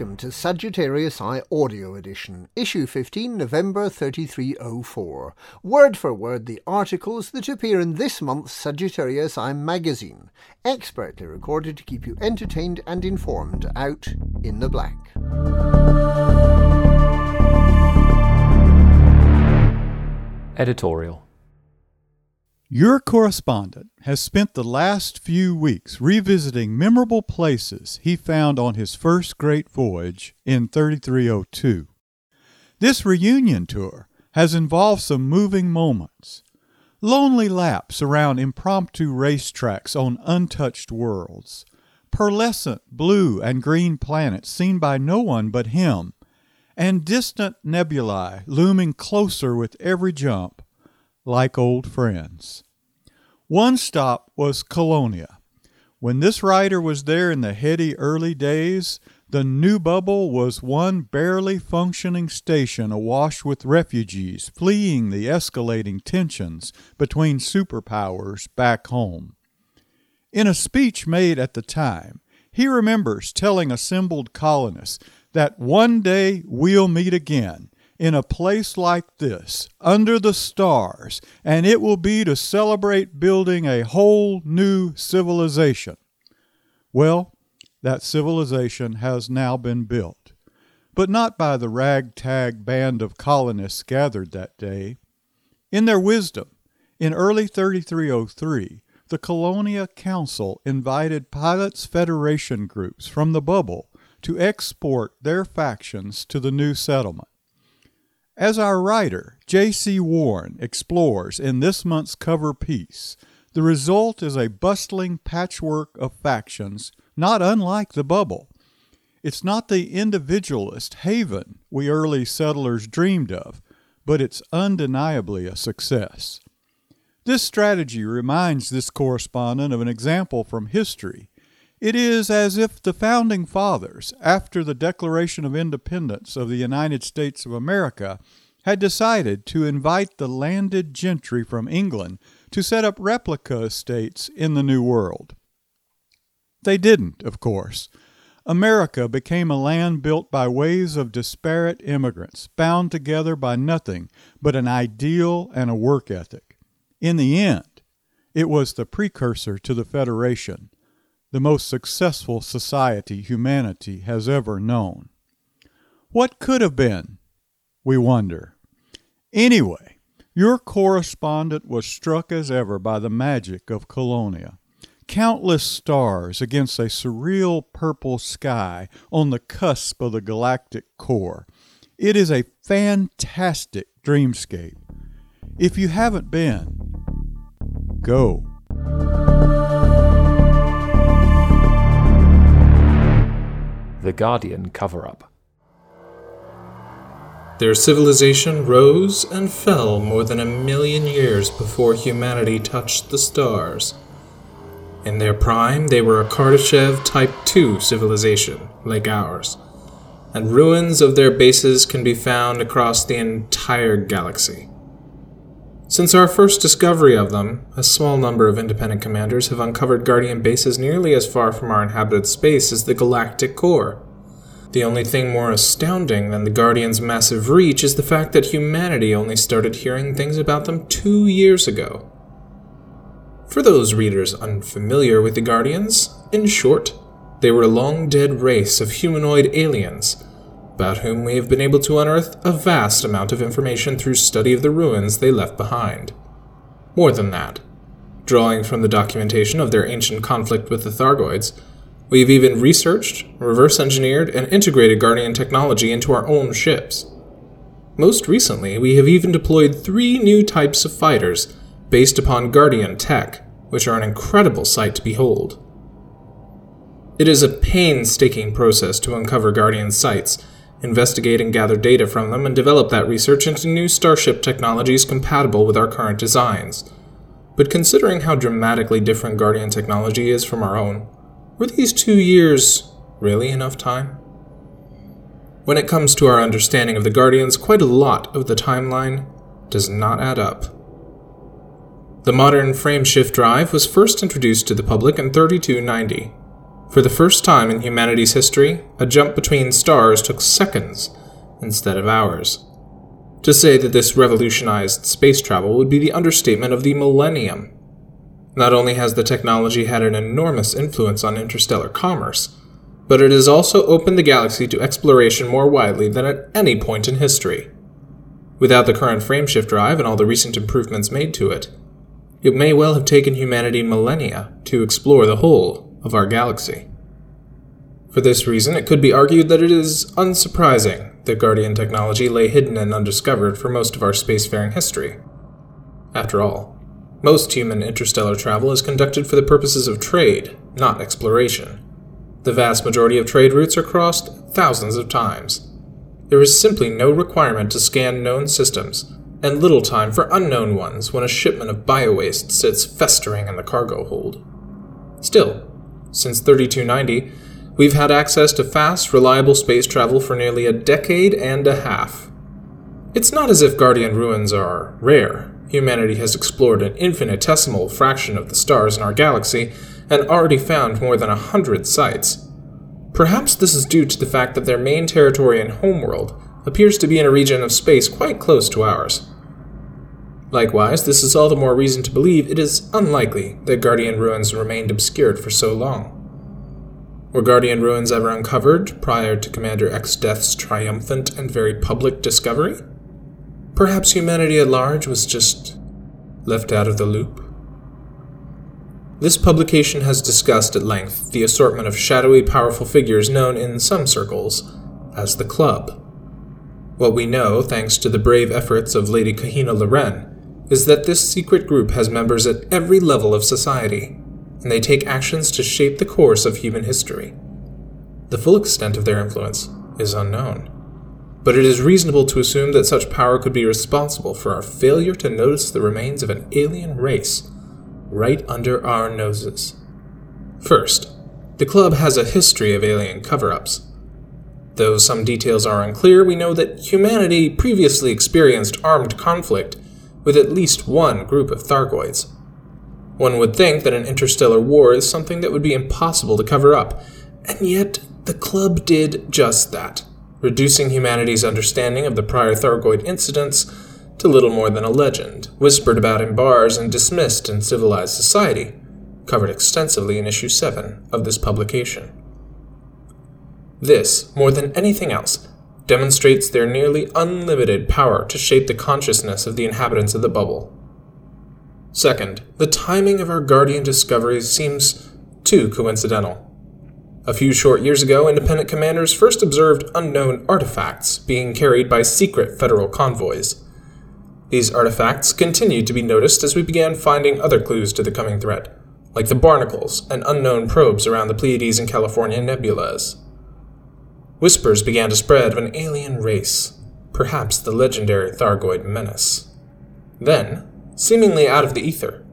welcome to Sagittarius Eye Audio Edition, Issue 15, November 3304. Word for word the articles that appear in this month's Sagittarius Eye magazine, expertly recorded to keep you entertained and informed out in the black. Editorial. Your correspondent has spent the last few weeks revisiting memorable places he found on his first great voyage in 3302. This reunion tour has involved some moving moments. Lonely laps around impromptu racetracks on untouched worlds. Pearlescent blue and green planets seen by no one but him. And distant nebulae looming closer with every jump. Like old friends. One stop was Colonia. When this writer was there in the heady early days, the new bubble was one barely functioning station awash with refugees fleeing the escalating tensions between superpowers back home. In a speech made at the time, he remembers telling assembled colonists that one day we'll meet again, in a place like this, under the stars, and it will be to celebrate building a whole new civilization. Well, that civilization has now been built, but not by the ragtag band of colonists gathered that day. In their wisdom, in early 3303, the Colonia Council invited Pilots' Federation groups from the bubble to export their factions to the new settlement. As our writer, J.C. Warren, explores in this month's cover piece, the result is a bustling patchwork of factions not unlike the bubble. It's not the individualist haven we early settlers dreamed of, but it's undeniably a success. This strategy reminds this correspondent of an example from history. It is as if the Founding Fathers, after the Declaration of Independence of the United States of America, had decided to invite the landed gentry from England to set up replica estates in the New World. They didn't, of course. America became a land built by waves of disparate immigrants, bound together by nothing but an ideal and a work ethic. In the end, it was the precursor to the Federation, the most successful society humanity has ever known. What could have been, we wonder. Anyway, your correspondent was struck as ever by the magic of Colonia. Countless stars against a surreal purple sky on the cusp of the galactic core. It is a fantastic dreamscape. If you haven't been, go. The Guardian cover-up. Their civilization rose and fell more than 1,000,000 years before humanity touched the stars. In their prime, they were a Kardashev Type II civilization, like ours, and ruins of their bases can be found across the entire galaxy. Since our first discovery of them, a small number of independent commanders have uncovered Guardian bases nearly as far from our inhabited space as the galactic core. The only thing more astounding than the Guardians' massive reach is the fact that humanity only started hearing things about them 2 years ago. For those readers unfamiliar with the Guardians, in short, they were a long-dead race of humanoid aliens, about whom we have been able to unearth a vast amount of information through study of the ruins they left behind. More than that, drawing from the documentation of their ancient conflict with the Thargoids, we have even researched, reverse-engineered, and integrated Guardian technology into our own ships. Most recently, we have even deployed 3 new types of fighters based upon Guardian tech, which are an incredible sight to behold. It is a painstaking process to uncover Guardian sites, investigate and gather data from them, and develop that research into new starship technologies compatible with our current designs. But considering how dramatically different Guardian technology is from our own, were these 2 years really enough time? When it comes to our understanding of the Guardians, quite a lot of the timeline does not add up. The modern frameshift drive was first introduced to the public in 3290. For the first time in humanity's history, a jump between stars took seconds instead of hours. To say that this revolutionized space travel would be the understatement of the millennium. Not only has the technology had an enormous influence on interstellar commerce, but it has also opened the galaxy to exploration more widely than at any point in history. Without the current frameshift drive and all the recent improvements made to it, it may well have taken humanity millennia to explore the whole of our galaxy. For this reason, it could be argued that it is unsurprising that Guardian technology lay hidden and undiscovered for most of our spacefaring history. After all, most human interstellar travel is conducted for the purposes of trade, not exploration. The vast majority of trade routes are crossed thousands of times. There is simply no requirement to scan known systems, and little time for unknown ones when a shipment of biowaste sits festering in the cargo hold. Still, since 3290, we've had access to fast, reliable space travel for nearly a decade and a half. It's not as if Guardian ruins are rare. Humanity has explored an infinitesimal fraction of the stars in our galaxy, and already found more than 100 sites. Perhaps this is due to the fact that their main territory and homeworld appears to be in a region of space quite close to ours. Likewise, this is all the more reason to believe it is unlikely that Guardian ruins remained obscured for so long. Were Guardian ruins ever uncovered prior to Commander X Death's triumphant and very public discovery? Perhaps humanity at large was just left out of the loop? This publication has discussed at length the assortment of shadowy, powerful figures known in some circles as the Club. What we know, thanks to the brave efforts of Lady Kahina Loren, is that this secret group has members at every level of society, and they take actions to shape the course of human history. The full extent of their influence is unknown, but it is reasonable to assume that such power could be responsible for our failure to notice the remains of an alien race right under our noses. First, the Club has a history of alien cover-ups. Though some details are unclear, we know that humanity previously experienced armed conflict with at least one group of Thargoids. One would think that an interstellar war is something that would be impossible to cover up, and yet the Club did just that, reducing humanity's understanding of the prior Thargoid incidents to little more than a legend, whispered about in bars and dismissed in civilized society, covered extensively in Issue 7 of this publication. This, more than anything else, demonstrates their nearly unlimited power to shape the consciousness of the inhabitants of the bubble. Second, the timing of our Guardian discoveries seems too coincidental. A few short years ago, independent commanders first observed unknown artifacts being carried by secret federal convoys. These artifacts continued to be noticed as we began finding other clues to the coming threat, like the barnacles and unknown probes around the Pleiades and California nebulas. Whispers began to spread of an alien race, perhaps the legendary Thargoid menace. Then, seemingly out of the ether,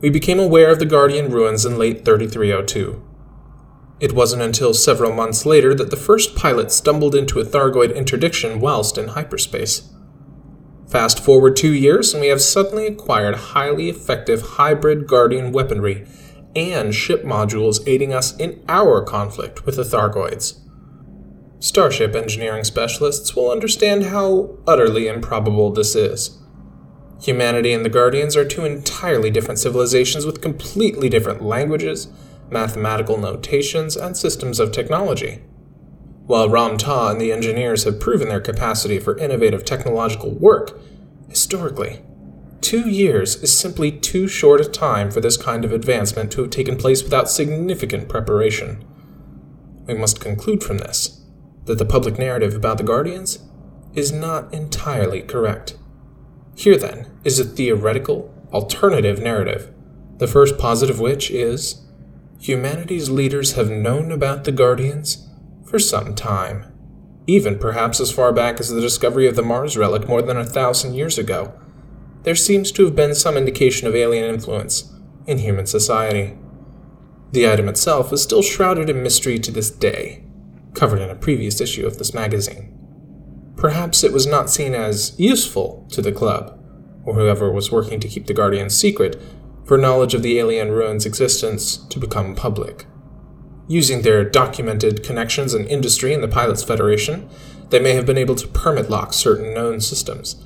we became aware of the Guardian ruins in late 3302. It wasn't until several months later that the first pilot stumbled into a Thargoid interdiction whilst in hyperspace. Fast forward 2 years, and we have suddenly acquired highly effective hybrid Guardian weaponry and ship modules aiding us in our conflict with the Thargoids. Starship engineering specialists will understand how utterly improbable this is. Humanity and the Guardians are two entirely different civilizations with completely different languages, mathematical notations, and systems of technology. While Ram Ta and the engineers have proven their capacity for innovative technological work, historically, 2 years is simply too short a time for this kind of advancement to have taken place without significant preparation. We must conclude from this that the public narrative about the Guardians is not entirely correct. Here, then, is a theoretical, alternative narrative, the first posit of which is, humanity's leaders have known about the Guardians for some time, even perhaps as far back as the discovery of the Mars relic more than 1,000 years ago. There seems to have been some indication of alien influence in human society. The item itself is still shrouded in mystery to this day, covered in a previous issue of this magazine. Perhaps it was not seen as useful to the Club, or whoever was working to keep the Guardian secret, for knowledge of the alien ruin's existence to become public. Using their documented connections and industry in the Pilots' Federation, they may have been able to permit-lock certain known systems,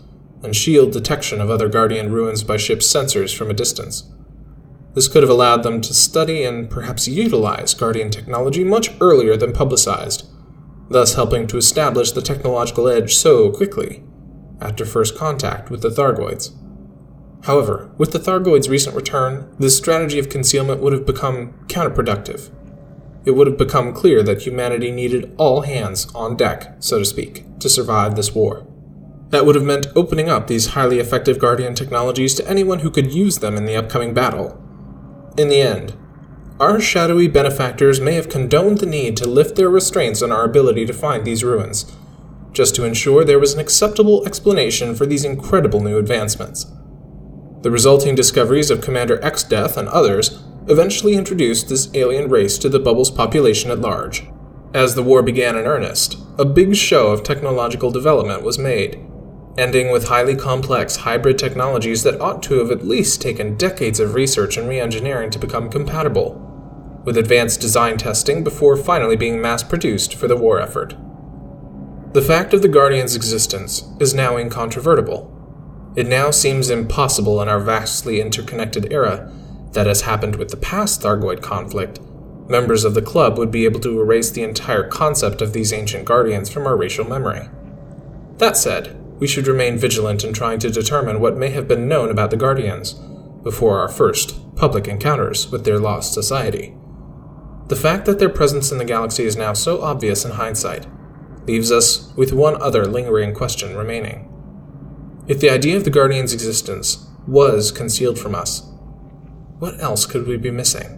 and shield detection of other Guardian ruins by ship's sensors from a distance. This could have allowed them to study and perhaps utilize Guardian technology much earlier than publicized, thus helping to establish the technological edge so quickly, after first contact with the Thargoids. However, with the Thargoids' recent return, this strategy of concealment would have become counterproductive. It would have become clear that humanity needed all hands on deck, so to speak, to survive this war. That would have meant opening up these highly effective Guardian technologies to anyone who could use them in the upcoming battle. In the end, our shadowy benefactors may have condoned the need to lift their restraints on our ability to find these ruins, just to ensure there was an acceptable explanation for these incredible new advancements. The resulting discoveries of Commander X Death and others eventually introduced this alien race to the bubble's population at large. As the war began in earnest, a big show of technological development was made, ending with highly complex hybrid technologies that ought to have at least taken decades of research and re-engineering to become compatible, with advanced design testing before finally being mass-produced for the war effort. The fact of the Guardians' existence is now incontrovertible. It now seems impossible in our vastly interconnected era that, as happened with the past Thargoid conflict, members of the Club would be able to erase the entire concept of these ancient Guardians from our racial memory. That said, we should remain vigilant in trying to determine what may have been known about the Guardians before our first public encounters with their lost society. The fact that their presence in the galaxy is now so obvious in hindsight leaves us with one other lingering question remaining. If the idea of the Guardians' existence was concealed from us, what else could we be missing?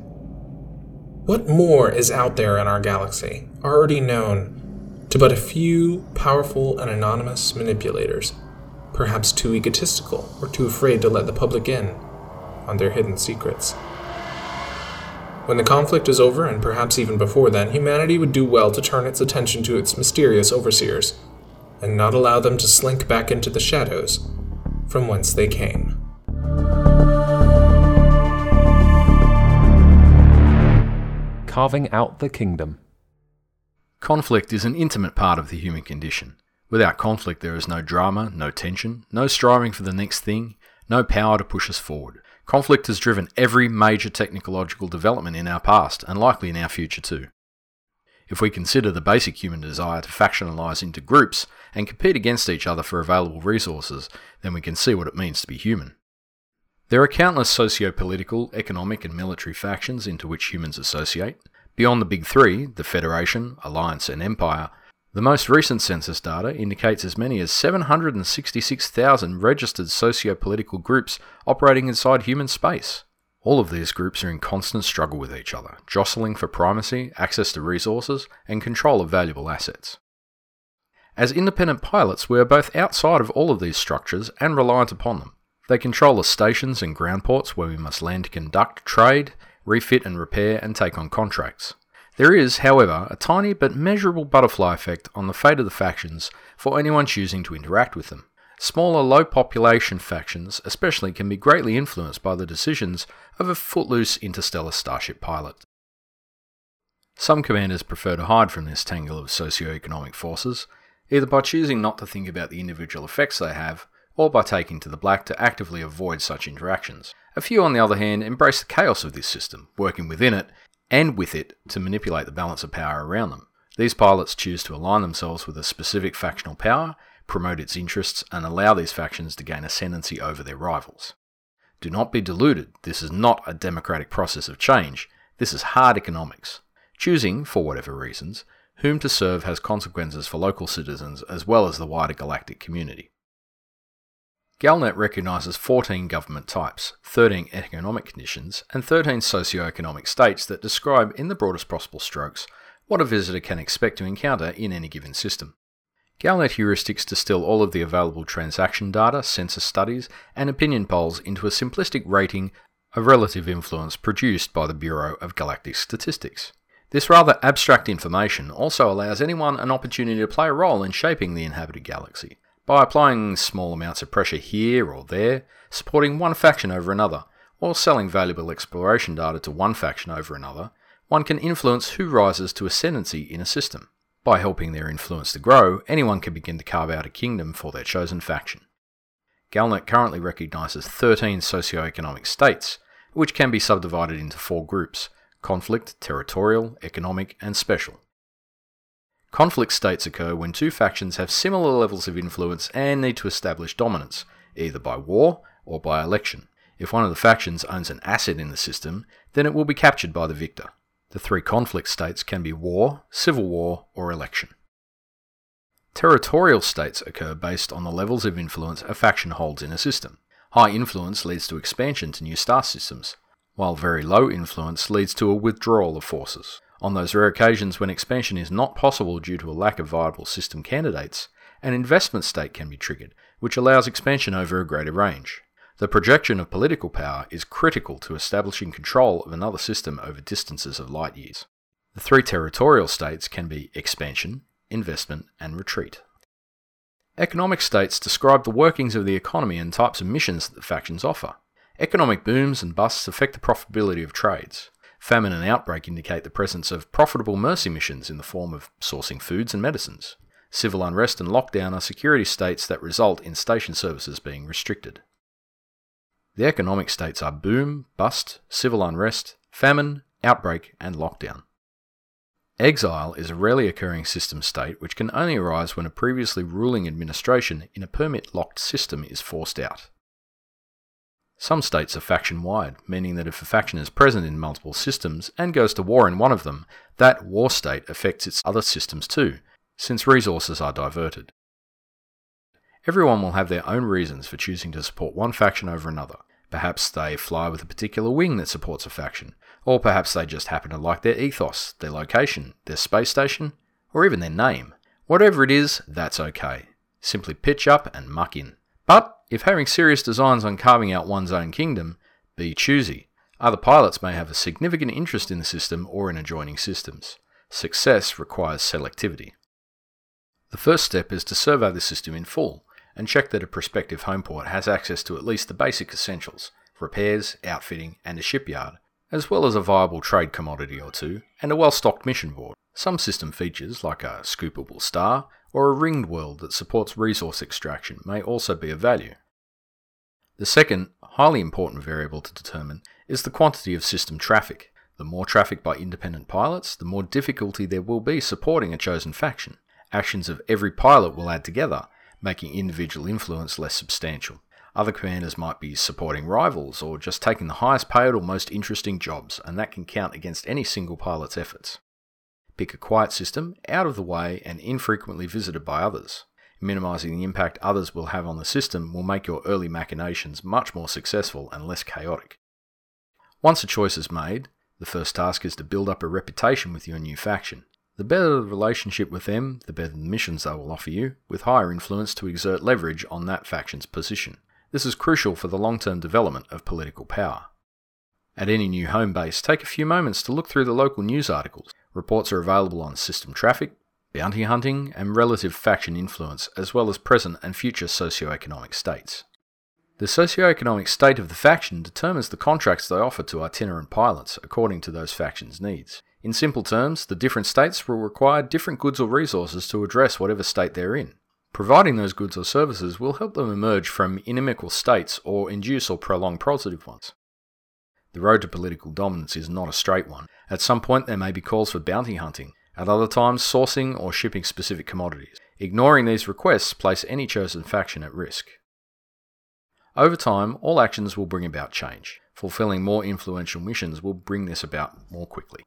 What more is out there in our galaxy, already known to but a few powerful and anonymous manipulators, perhaps too egotistical or too afraid to let the public in on their hidden secrets? When the conflict is over, and perhaps even before then, humanity would do well to turn its attention to its mysterious overseers, and not allow them to slink back into the shadows from whence they came. Carving out the kingdom. Conflict is an intimate part of the human condition. Without conflict, there is no drama, no tension, no striving for the next thing, no power to push us forward. Conflict has driven every major technological development in our past, and likely in our future too. If we consider the basic human desire to factionalize into groups and compete against each other for available resources, then we can see what it means to be human. There are countless socio-political, economic and military factions into which humans associate. Beyond the big three, the Federation, Alliance and Empire, the most recent census data indicates as many as 766,000 registered socio-political groups operating inside human space. All of these groups are in constant struggle with each other, jostling for primacy, access to resources and control of valuable assets. As independent pilots, we are both outside of all of these structures and reliant upon them. They control the stations and ground ports where we must land to conduct trade, refit and repair, and take on contracts. There is, however, a tiny but measurable butterfly effect on the fate of the factions for anyone choosing to interact with them. Smaller, low-population factions especially can be greatly influenced by the decisions of a footloose interstellar starship pilot. Some commanders prefer to hide from this tangle of socio-economic forces, either by choosing not to think about the individual effects they have, or by taking to the black to actively avoid such interactions. A few, on the other hand, embrace the chaos of this system, working within it and with it to manipulate the balance of power around them. These pilots choose to align themselves with a specific factional power, promote its interests, and allow these factions to gain ascendancy over their rivals. Do not be deluded, this is not a democratic process of change, this is hard economics. Choosing, for whatever reasons, whom to serve has consequences for local citizens as well as the wider galactic community. Galnet recognises 14 government types, 13 economic conditions, and 13 socio-economic states that describe in the broadest possible strokes what a visitor can expect to encounter in any given system. Galnet heuristics distill all of the available transaction data, census studies, and opinion polls into a simplistic rating of relative influence produced by the Bureau of Galactic Statistics. This rather abstract information also allows anyone an opportunity to play a role in shaping the inhabited galaxy, by applying small amounts of pressure here or there, supporting one faction over another, or selling valuable exploration data to one faction over another, one can influence who rises to ascendancy in a system. By helping their influence to grow, anyone can begin to carve out a kingdom for their chosen faction. Galnet currently recognises 13 socioeconomic states, which can be subdivided into four groups: conflict, territorial, economic, and special. Conflict states occur when two factions have similar levels of influence and need to establish dominance, either by war or by election. If one of the factions owns an asset in the system, then it will be captured by the victor. The three conflict states can be war, civil war, or election. Territorial states occur based on the levels of influence a faction holds in a system. High influence leads to expansion to new star systems, while very low influence leads to a withdrawal of forces. On those rare occasions when expansion is not possible due to a lack of viable system candidates, an investment state can be triggered, which allows expansion over a greater range. The projection of political power is critical to establishing control of another system over distances of light years. The three territorial states can be expansion, investment, and retreat. Economic states describe the workings of the economy and types of missions that the factions offer. Economic booms and busts affect the profitability of trades. Famine and outbreak indicate the presence of profitable mercy missions in the form of sourcing foods and medicines. Civil unrest and lockdown are security states that result in station services being restricted. The economic states are boom, bust, civil unrest, famine, outbreak, and lockdown. Exile is a rarely occurring system state which can only arise when a previously ruling administration in a permit-locked system is forced out. Some states are faction-wide, meaning that if a faction is present in multiple systems and goes to war in one of them, that war state affects its other systems too, since resources are diverted. Everyone will have their own reasons for choosing to support one faction over another. Perhaps they fly with a particular wing that supports a faction, or perhaps they just happen to like their ethos, their location, their space station, or even their name. Whatever it is, that's okay. Simply pitch up and muck in. But if having serious designs on carving out one's own kingdom, be choosy. Other pilots may have a significant interest in the system or in adjoining systems. Success requires selectivity. The first step is to survey the system in full and check that a prospective homeport has access to at least the basic essentials, repairs, outfitting, and a shipyard, as well as a viable trade commodity or two and a well-stocked mission board. Some system features, like a scoopable star or a ringed world that supports resource extraction, may also be of value. The second, highly important variable to determine is the quantity of system traffic. The more traffic by independent pilots, the more difficulty there will be supporting a chosen faction. Actions of every pilot will add together, making individual influence less substantial. Other commanders might be supporting rivals or just taking the highest paid or most interesting jobs, and that can count against any single pilot's efforts. Pick a quiet system, out of the way and infrequently visited by others. Minimising the impact others will have on the system will make your early machinations much more successful and less chaotic. Once a choice is made, the first task is to build up a reputation with your new faction. The better the relationship with them, the better the missions they will offer you, with higher influence to exert leverage on that faction's position. This is crucial for the long-term development of political power. At any new home base, take a few moments to look through the local news articles. Reports are available on system traffic, bounty hunting, and relative faction influence, as well as present and future socioeconomic states. The socioeconomic state of the faction determines the contracts they offer to itinerant pilots according to those factions' needs. In simple terms, the different states will require different goods or resources to address whatever state they're in. Providing those goods or services will help them emerge from inimical states or induce or prolong positive ones. The road to political dominance is not a straight one. At some point there may be calls for bounty hunting, at other times sourcing or shipping specific commodities. Ignoring these requests place any chosen faction at risk. Over time, all actions will bring about change. Fulfilling more influential missions will bring this about more quickly.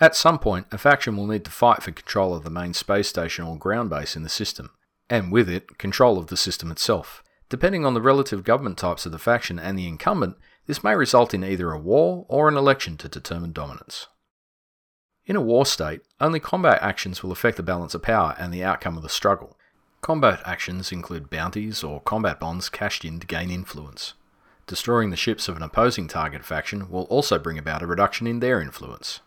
At some point, a faction will need to fight for control of the main space station or ground base in the system, and with it, control of the system itself. Depending on the relative government types of the faction and the incumbent, this may result in either a war or an election to determine dominance. In a war state, only combat actions will affect the balance of power and the outcome of the struggle. Combat actions include bounties or combat bonds cashed in to gain influence. Destroying the ships of an opposing target faction will also bring about a reduction in their influence.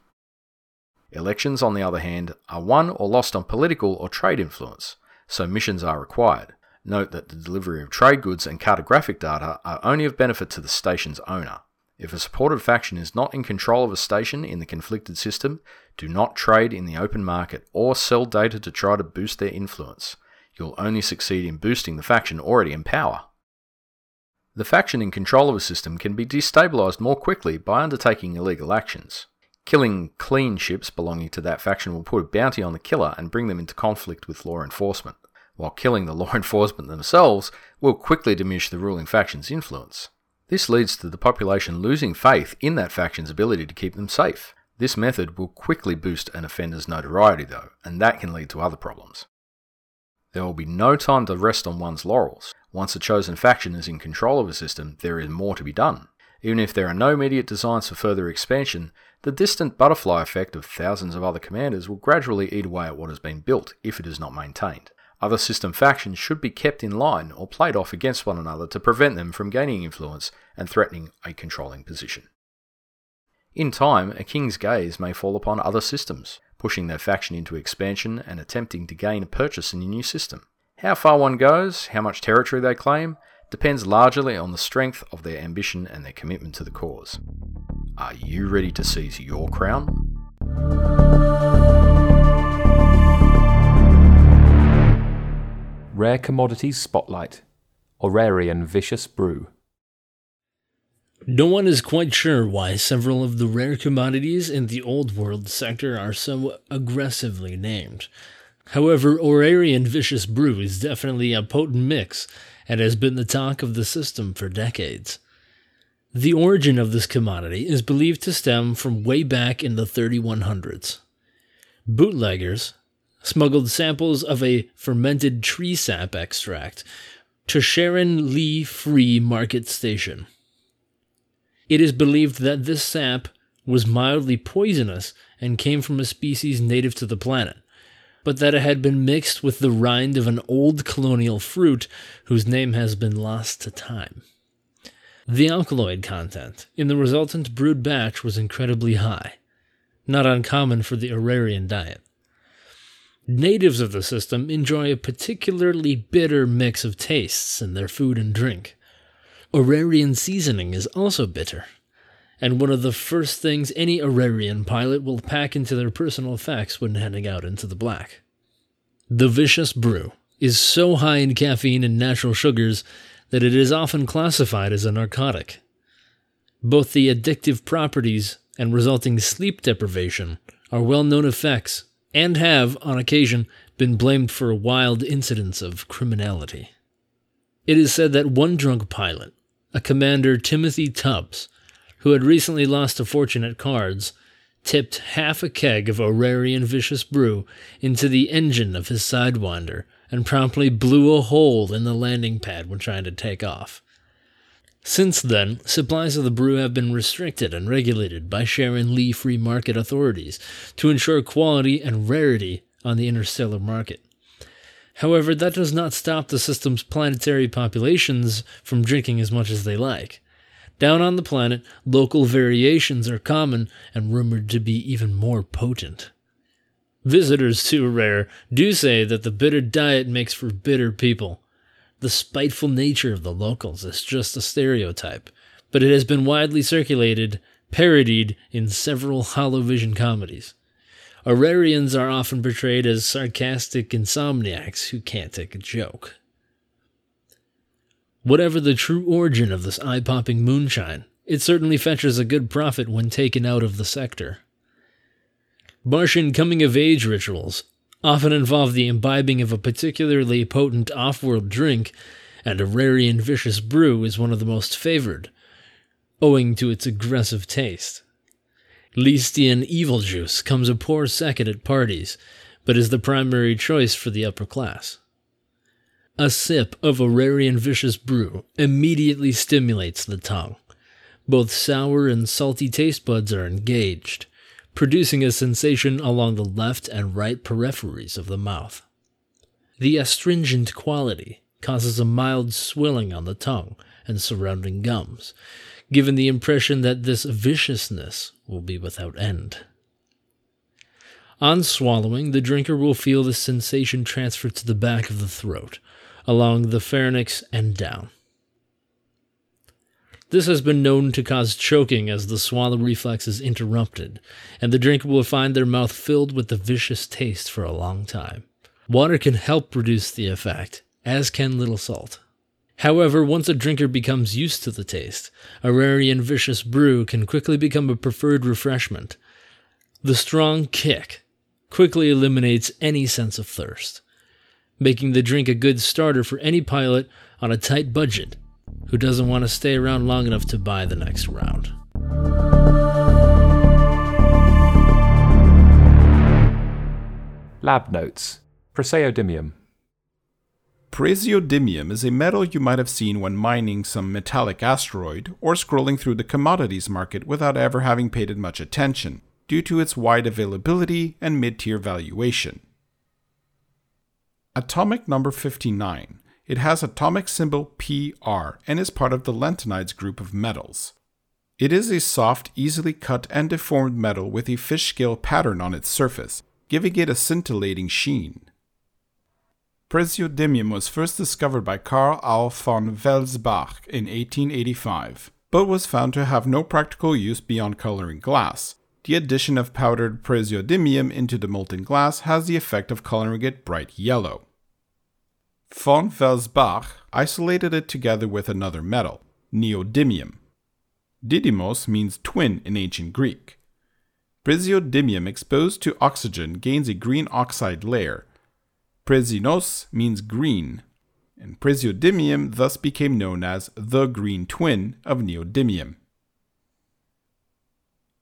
Elections, on the other hand, are won or lost on political or trade influence, so missions are required. Note that the delivery of trade goods and cartographic data are only of benefit to the station's owner. If a supported faction is not in control of a station in the conflicted system, do not trade in the open market or sell data to try to boost their influence. You'll only succeed in boosting the faction already in power. The faction in control of a system can be destabilized more quickly by undertaking illegal actions. Killing clean ships belonging to that faction will put a bounty on the killer and bring them into conflict with law enforcement, while killing the law enforcement themselves will quickly diminish the ruling faction's influence. This leads to the population losing faith in that faction's ability to keep them safe. This method will quickly boost an offender's notoriety though, and that can lead to other problems. There will be no time to rest on one's laurels. Once a chosen faction is in control of a system, there is more to be done. Even if there are no immediate designs for further expansion, the distant butterfly effect of thousands of other commanders will gradually eat away at what has been built if it is not maintained. Other system factions should be kept in line or played off against one another to prevent them from gaining influence and threatening a controlling position. In time, a king's gaze may fall upon other systems, pushing their faction into expansion and attempting to gain a purchase in a new system. How far one goes, how much territory they claim, depends largely on the strength of their ambition and their commitment to the cause. Are you ready to seize your crown? Rare Commodities Spotlight, Aurarian Vicious Brew. No one is quite sure why several of the rare commodities in the Old World sector are so aggressively named. However, Aurarian Vicious Brew is definitely a potent mix and has been the talk of the system for decades. The origin of this commodity is believed to stem from way back in the 3100s. Bootleggers smuggled samples of a fermented tree sap extract to Sharon Lee Free Market Station. It is believed that this sap was mildly poisonous and came from a species native to the planet, but that it had been mixed with the rind of an old colonial fruit whose name has been lost to time. The alkaloid content in the resultant brewed batch was incredibly high, not uncommon for the Aurarian diet. Natives of the system enjoy a particularly bitter mix of tastes in their food and drink. Aurarian seasoning is also bitter, and one of the first things any Aurarian pilot will pack into their personal effects when heading out into the black. The Vicious Brew is so high in caffeine and natural sugars that it is often classified as a narcotic. Both the addictive properties and resulting sleep deprivation are well-known effects and have, on occasion, been blamed for wild incidents of criminality. It is said that one drunk pilot, a Commander Timothy Tubbs, who had recently lost a fortune at cards, tipped half a keg of Aurarian Vicious Brew into the engine of his Sidewinder and promptly blew a hole in the landing pad when trying to take off. Since then, supplies of the brew have been restricted and regulated by Sharon Lee free market authorities to ensure quality and rarity on the interstellar market. However, that does not stop the system's planetary populations from drinking as much as they like. Down on the planet, local variations are common and rumored to be even more potent. Visitors to Rare do say that the bitter diet makes for bitter people. The spiteful nature of the locals is just a stereotype, but it has been widely circulated, parodied in several holovision comedies. Aurarians are often portrayed as sarcastic insomniacs who can't take a joke. Whatever the true origin of this eye-popping moonshine, it certainly fetches a good profit when taken out of the sector. Martian coming-of-age rituals often involve the imbibing of a particularly potent off-world drink, and Aurarian Vicious Brew is one of the most favored, owing to its aggressive taste. Listian Evil Juice comes a poor second at parties, but is the primary choice for the upper class. A sip of Aurarian Vicious Brew immediately stimulates the tongue. Both sour and salty taste buds are engaged, producing a sensation along the left and right peripheries of the mouth. The astringent quality causes a mild swelling on the tongue and surrounding gums, giving the impression that this viciousness will be without end. On swallowing, the drinker will feel the sensation transferred to the back of the throat, along the pharynx and down. This has been known to cause choking as the swallow reflex is interrupted, and the drinker will find their mouth filled with the vicious taste for a long time. Water can help reduce the effect, as can little salt. However, once a drinker becomes used to the taste, a rare and vicious brew can quickly become a preferred refreshment. The strong kick quickly eliminates any sense of thirst, making the drink a good starter for any pilot on a tight budget who doesn't want to stay around long enough to buy the next round. Lab notes. Praseodymium. Praseodymium is a metal you might have seen when mining some metallic asteroid or scrolling through the commodities market without ever having paid it much attention, due to its wide availability and mid-tier valuation. Atomic number 59. It has atomic symbol PR and is part of the lentanides group of metals. It is a soft, easily cut and deformed metal with a fish scale pattern on its surface, giving it a scintillating sheen. Praseodymium was first discovered by Carl Au von Welsbach in 1885, but was found to have no practical use beyond coloring glass. The addition of powdered praseodymium into the molten glass has the effect of coloring it bright yellow. Von Welsbach isolated it together with another metal, neodymium. Didymos means twin in ancient Greek. Praseodymium exposed to oxygen gains a green oxide layer. Prasinos means green, and praseodymium thus became known as the green twin of neodymium.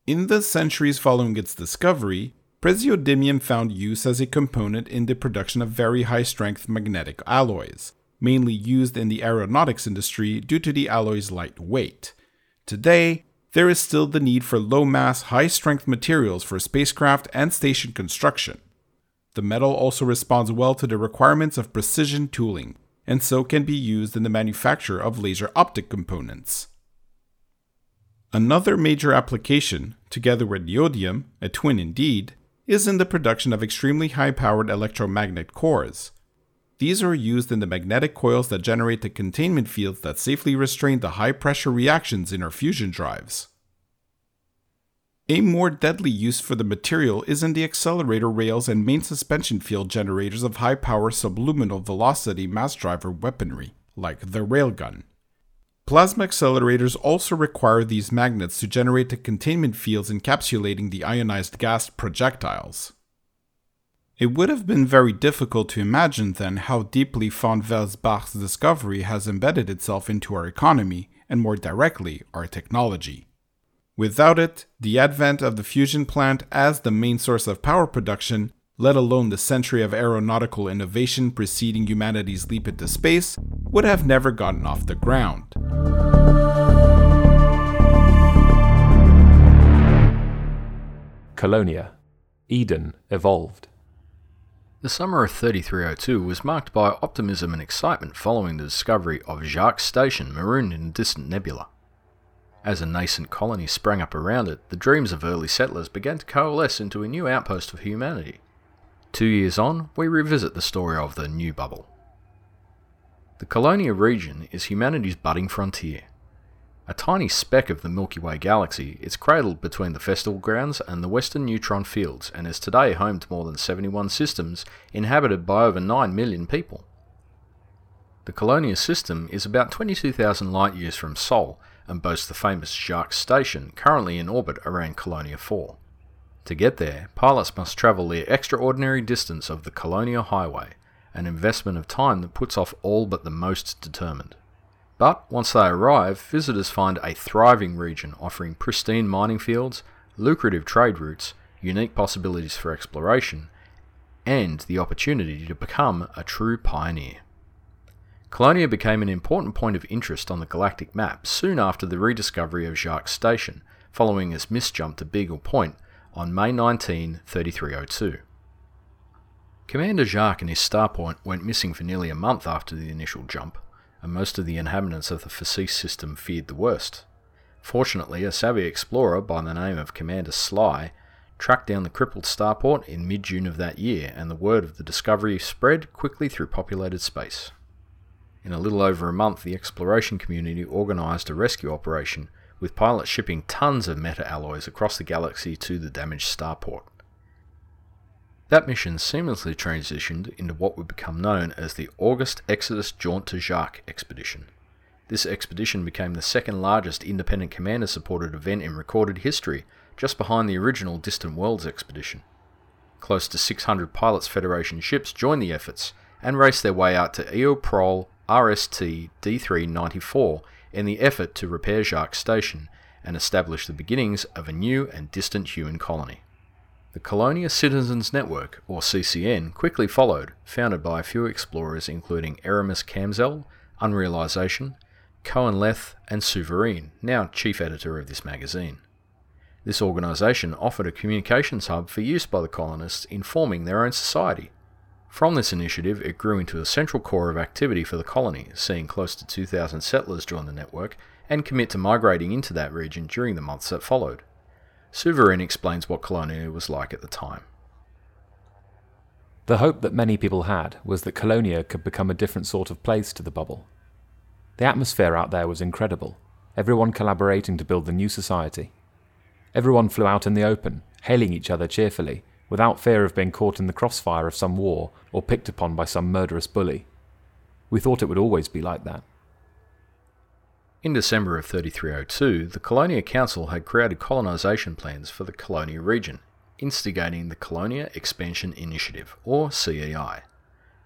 In the centuries following its discovery, praseodymium found use as a component in the production of very high-strength magnetic alloys, mainly used in the aeronautics industry due to the alloy's light weight. Today, there is still the need for low-mass, high-strength materials for spacecraft and station construction. The metal also responds well to the requirements of precision tooling, and so can be used in the manufacture of laser optic components. Another major application, together with neodymium, a twin indeed, is in the production of extremely high-powered electromagnet cores. These are used in the magnetic coils that generate the containment fields that safely restrain the high-pressure reactions in our fusion drives. A more deadly use for the material is in the accelerator rails and main suspension field generators of high-power subluminal velocity mass driver weaponry, like the railgun. Plasma accelerators also require these magnets to generate the containment fields encapsulating the ionized gas projectiles. It would have been very difficult to imagine then how deeply von Welsbach's discovery has embedded itself into our economy, and more directly, our technology. Without it, the advent of the fusion plant as the main source of power production, let alone the century of aeronautical innovation preceding humanity's leap into space, would have never gotten off the ground. Colonia. Eden evolved. The summer of 3302 was marked by optimism and excitement following the discovery of Jacques Station marooned in a distant nebula. As a nascent colony sprang up around it, the dreams of early settlers began to coalesce into a new outpost of humanity. 2 years on, we revisit the story of the new bubble. The Colonia region is humanity's budding frontier. A tiny speck of the Milky Way galaxy, it's cradled between the Festal Grounds and the Western Neutron Fields and is today home to more than 71 systems inhabited by over 9 million people. The Colonia system is about 22,000 light-years from Sol and boasts the famous Jacques Station, currently in orbit around Colonia 4. To get there, pilots must travel the extraordinary distance of the Colonia Highway, an investment of time that puts off all but the most determined. But once they arrive, visitors find a thriving region offering pristine mining fields, lucrative trade routes, unique possibilities for exploration, and the opportunity to become a true pioneer. Colonia became an important point of interest on the galactic map soon after the rediscovery of Jacques Station, following its misjump to Beagle Point, on May 19, 3302. Commander Jacques and his starpoint went missing for nearly a month after the initial jump, and most of the inhabitants of the Fasis system feared the worst. Fortunately, a savvy explorer by the name of Commander Sly tracked down the crippled starport in mid-June of that year, and the word of the discovery spread quickly through populated space. In a little over a month, the exploration community organised a rescue operation, with pilots shipping tons of meta-alloys across the galaxy to the damaged starport. That mission seamlessly transitioned into what would become known as the August Exodus Jaunt to Jacques expedition. This expedition became the second largest independent commander-supported event in recorded history, just behind the original Distant Worlds expedition. Close to 600 Pilots' Federation ships joined the efforts and raced their way out to EOPROL RST D394 in the effort to repair Jacques Station and establish the beginnings of a new and distant human colony. The Colonia Citizens Network, or CCN, quickly followed, founded by a few explorers including Aramis Kamzell, Unrealization, Cohen-Leth, and Suveran, now chief editor of this magazine. This organisation offered a communications hub for use by the colonists in forming their own society. From this initiative, it grew into a central core of activity for the colony, seeing close to 2,000 settlers join the network and commit to migrating into that region during the months that followed. Suveran explains what Colonia was like at the time. The hope that many people had was that Colonia could become a different sort of place to the bubble. The atmosphere out there was incredible, everyone collaborating to build the new society. Everyone flew out in the open, hailing each other cheerfully, without fear of being caught in the crossfire of some war or picked upon by some murderous bully. We thought it would always be like that. In December of 3302, the Colonia Council had created colonisation plans for the Colonia region, instigating the Colonia Expansion Initiative, or CEI.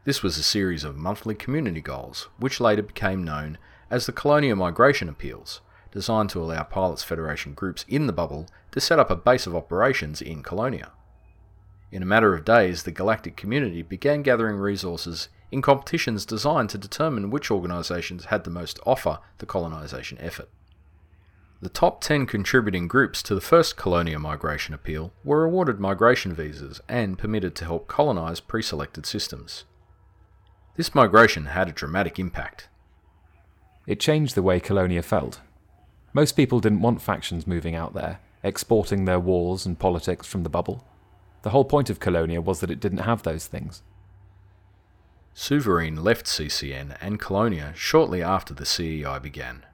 This was a series of monthly community goals, which later became known as the Colonia Migration Appeals, designed to allow Pilots' Federation groups in the bubble to set up a base of operations in Colonia. In a matter of days, the galactic community began gathering resources in competitions designed to determine which organisations had the most to offer the colonisation effort. The top 10 contributing groups to the first Colonia Migration Appeal were awarded migration visas and permitted to help colonise pre-selected systems. This migration had a dramatic impact. It changed the way Colonia felt. Most people didn't want factions moving out there, exporting their wars and politics from the bubble. The whole point of Colonia was that it didn't have those things. Suveran left CCN and Colonia shortly after the CEI began.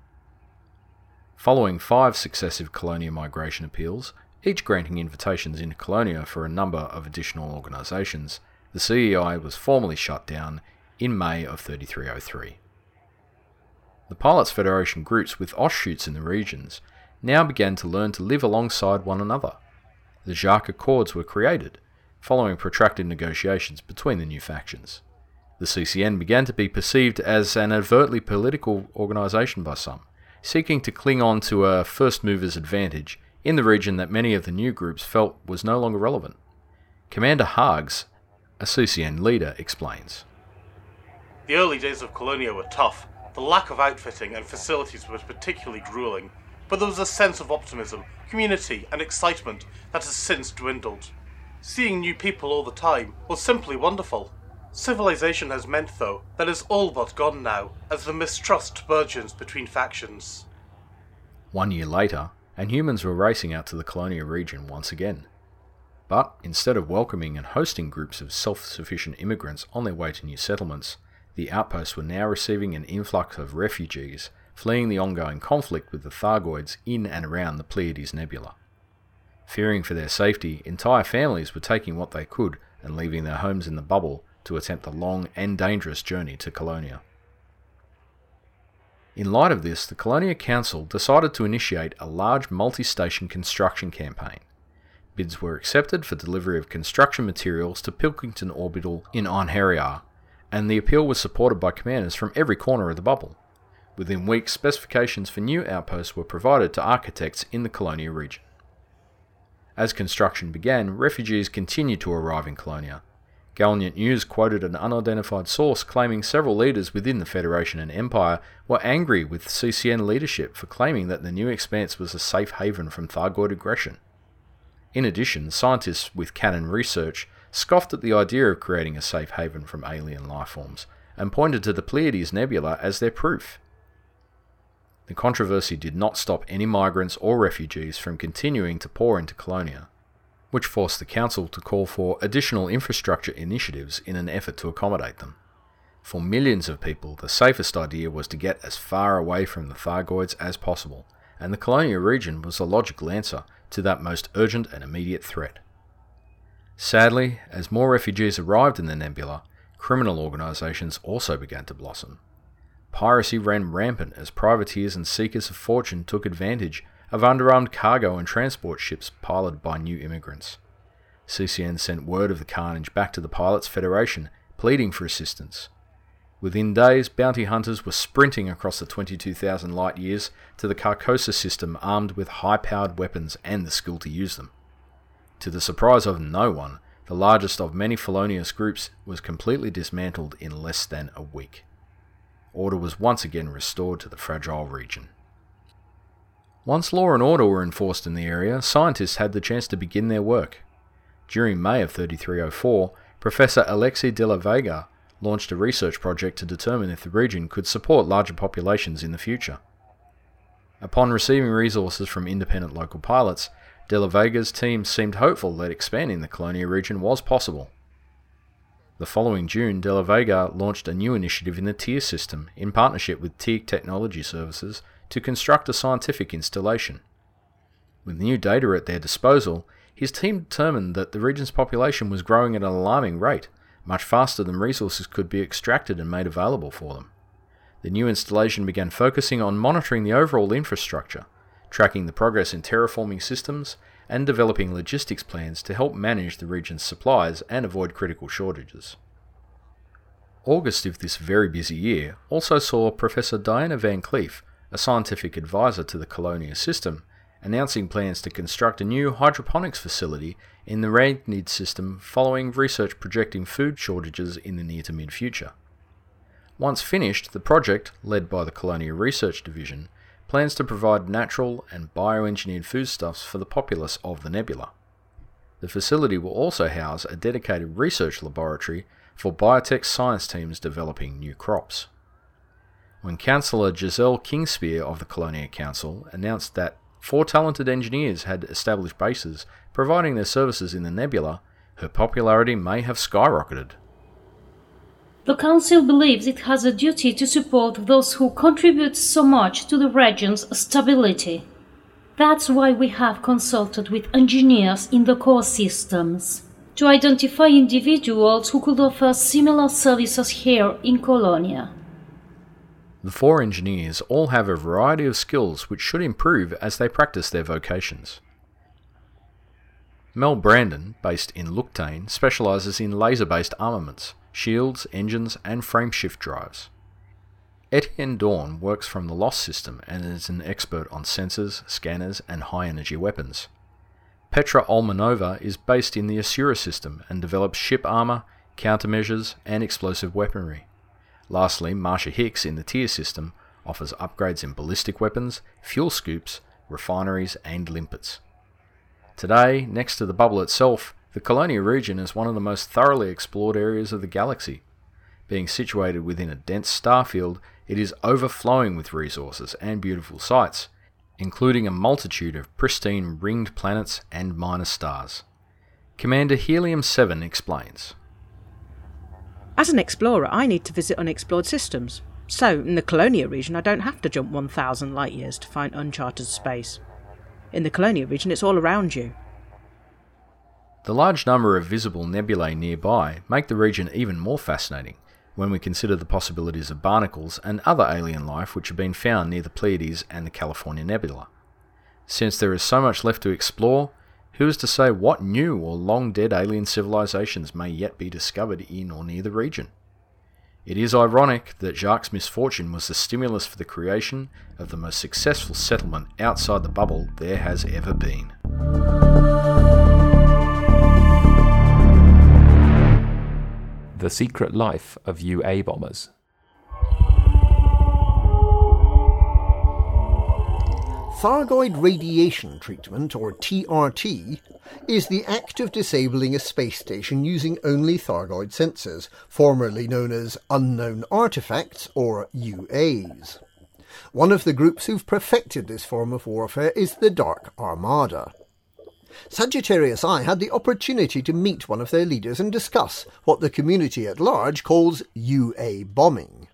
Following 5 successive Colonia migration appeals, each granting invitations into Colonia for a number of additional organisations, the CEI was formally shut down in May of 3303. The Pilots' Federation groups with offshoots in the regions now began to learn to live alongside one another. The Jacques Accords were created, following protracted negotiations between the new factions. The CCN began to be perceived as an overtly political organisation by some, seeking to cling on to a first mover's advantage in the region that many of the new groups felt was no longer relevant. Commander Hargs, a CCN leader, explains. The early days of Colonia were tough. The lack of outfitting and facilities was particularly gruelling, but there was a sense of optimism, community and excitement that has since dwindled. Seeing new people all the time was simply wonderful. Civilization has meant, though, that is all but gone now, as the mistrust burgeons between factions. 1 year later, and humans were racing out to the Colonia region once again. But instead of welcoming and hosting groups of self-sufficient immigrants on their way to new settlements, the outposts were now receiving an influx of refugees, fleeing the ongoing conflict with the Thargoids in and around the Pleiades nebula. Fearing for their safety, entire families were taking what they could and leaving their homes in the bubble to attempt a long and dangerous journey to Colonia. In light of this, the Colonia Council decided to initiate a large multi-station construction campaign. Bids were accepted for delivery of construction materials to Pilkington Orbital in Onheria, and the appeal was supported by commanders from every corner of the bubble. Within weeks, specifications for new outposts were provided to architects in the Colonia region. As construction began, refugees continued to arrive in Colonia. Gallant News quoted an unidentified source claiming several leaders within the Federation and Empire were angry with CCN leadership for claiming that the new expanse was a safe haven from Thargoid aggression. In addition, scientists with Canonn Research scoffed at the idea of creating a safe haven from alien lifeforms and pointed to the Pleiades Nebula as their proof. The controversy did not stop any migrants or refugees from continuing to pour into Colonia, which forced the Council to call for additional infrastructure initiatives in an effort to accommodate them. For millions of people, the safest idea was to get as far away from the Thargoids as possible, and the Colonia region was the logical answer to that most urgent and immediate threat. Sadly, as more refugees arrived in the nebula, criminal organisations also began to blossom. Piracy ran rampant as privateers and seekers of fortune took advantage of underarmed cargo and transport ships piloted by new immigrants. CCN sent word of the carnage back to the Pilots' Federation, pleading for assistance. Within days, bounty hunters were sprinting across the 22,000 light years to the Carcosa system, armed with high-powered weapons and the skill to use them. To the surprise of no one, the largest of many felonious groups was completely dismantled in less than a week. Order was once again restored to the fragile region. Once law and order were enforced in the area, scientists had the chance to begin their work. During May of 3304, Professor Alexis de la Vega launched a research project to determine if the region could support larger populations in the future. Upon receiving resources from independent local pilots, De La Vega's team seemed hopeful that expanding the Colonia region was possible. The following June, De La Vega launched a new initiative in the TIER system in partnership with TIER Technology Services to construct a scientific installation. With new data at their disposal, his team determined that the region's population was growing at an alarming rate, much faster than resources could be extracted and made available for them. The new installation began focusing on monitoring the overall infrastructure, tracking the progress in terraforming systems, and developing logistics plans to help manage the region's supplies and avoid critical shortages. August of this very busy year also saw Professor Diana Van Cleef, a scientific advisor to the Colonia system, announcing plans to construct a new hydroponics facility in the Ragnid system following research projecting food shortages in the near to mid-future. Once finished, the project, led by the Colonia Research Division, plans to provide natural and bioengineered foodstuffs for the populace of the nebula. The facility will also house a dedicated research laboratory for biotech science teams developing new crops. When Councillor Giselle Kingspear of the Colonia Council announced that 4 talented engineers had established bases providing their services in the nebula, her popularity may have skyrocketed. The Council believes it has a duty to support those who contribute so much to the region's stability. That's why we have consulted with engineers in the core systems to identify individuals who could offer similar services here in Colonia. The 4 engineers all have a variety of skills which should improve as they practice their vocations. Mel Brandon, based in Luktain, specialises in laser-based armaments, shields, engines, and frameshift drives. Etienne Dorn works from the Lost system and is an expert on sensors, scanners, and high-energy weapons. Petra Olmanova is based in the Asura system and develops ship armour, countermeasures, and explosive weaponry. Lastly, Marsha Hicks in the TIER system offers upgrades in ballistic weapons, fuel scoops, refineries, and limpets. Today, next to the bubble itself, the Colonia region is one of the most thoroughly explored areas of the galaxy. Being situated within a dense star field, it is overflowing with resources and beautiful sights, including a multitude of pristine ringed planets and minor stars. Commander Helium-7 explains. As an explorer, I need to visit unexplored systems. So, in the Colonia region, I don't have to jump 1,000 light years to find uncharted space. In the Colonia region, it's all around you. The large number of visible nebulae nearby make the region even more fascinating when we consider the possibilities of barnacles and other alien life which have been found near the Pleiades and the California nebula. Since there is so much left to explore, who is to say what new or long-dead alien civilizations may yet be discovered in or near the region? It is ironic that Jacques' misfortune was the stimulus for the creation of the most successful settlement outside the bubble there has ever been. The Secret Life of UA Bombers. Thargoid radiation treatment, or TRT, is the act of disabling a space station using only Thargoid sensors, formerly known as Unknown Artifacts, or UAs. One of the groups who've perfected this form of warfare is the Dark Armada. Sagittarius I had the opportunity to meet one of their leaders and discuss what the community at large calls UA bombing.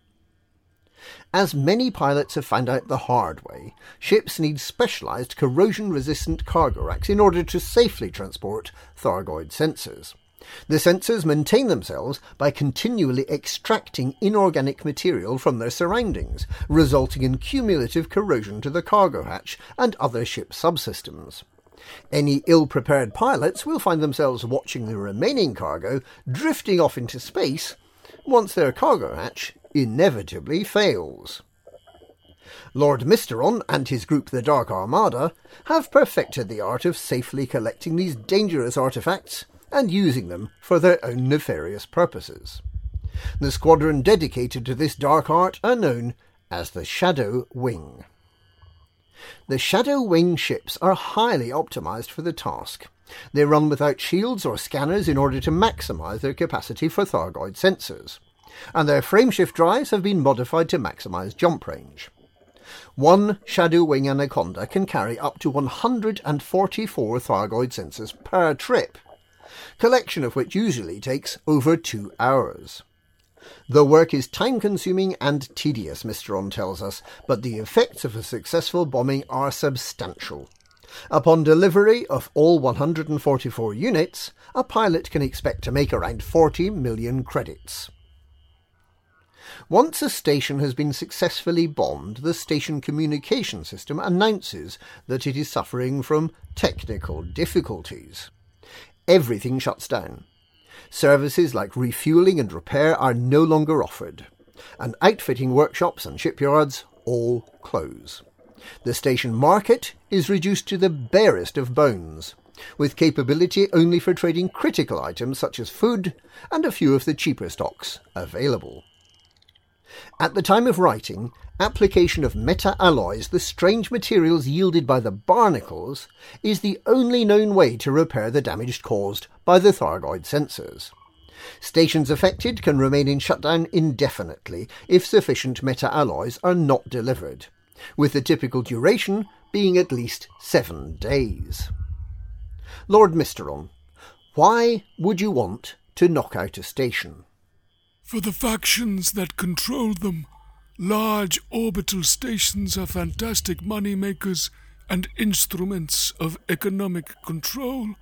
As many pilots have found out the hard way, ships need specialised corrosion-resistant cargo racks in order to safely transport Thargoid sensors. The sensors maintain themselves by continually extracting inorganic material from their surroundings, resulting in cumulative corrosion to the cargo hatch and other ship subsystems. Any ill-prepared pilots will find themselves watching the remaining cargo drifting off into space once their cargo hatch inevitably fails. Lord Mysteron and his group the Dark Armada have perfected the art of safely collecting these dangerous artefacts and using them for their own nefarious purposes. The squadron dedicated to this dark art are known as the Shadow Wing. The Shadow Wing ships are highly optimised for the task. They run without shields or scanners in order to maximise their capacity for Thargoid sensors, and their frameshift drives have been modified to maximise jump range. One Shadow Wing Anaconda can carry up to 144 Thargoid sensors per trip, collection of which usually takes over 2 hours. The work is time-consuming and tedious, Mysteron tells us, but the effects of a successful bombing are substantial. Upon delivery of all 144 units, a pilot can expect to make around 40 million credits. Once a station has been successfully bombed, the station communication system announces that it is suffering from technical difficulties. Everything shuts down. Services like refuelling and repair are no longer offered, and outfitting workshops and shipyards all close. The station market is reduced to the barest of bones, with capability only for trading critical items such as food and a few of the cheaper stocks available. At the time of writing, application of meta-alloys, the strange materials yielded by the barnacles, is the only known way to repair the damage caused by the Thargoid sensors. Stations affected can remain in shutdown indefinitely if sufficient meta-alloys are not delivered, with the typical duration being at least 7 days. Lord Mysteron, why would you want to knock out a station? For the factions that control them, large orbital stations are fantastic moneymakers and instruments of economic control.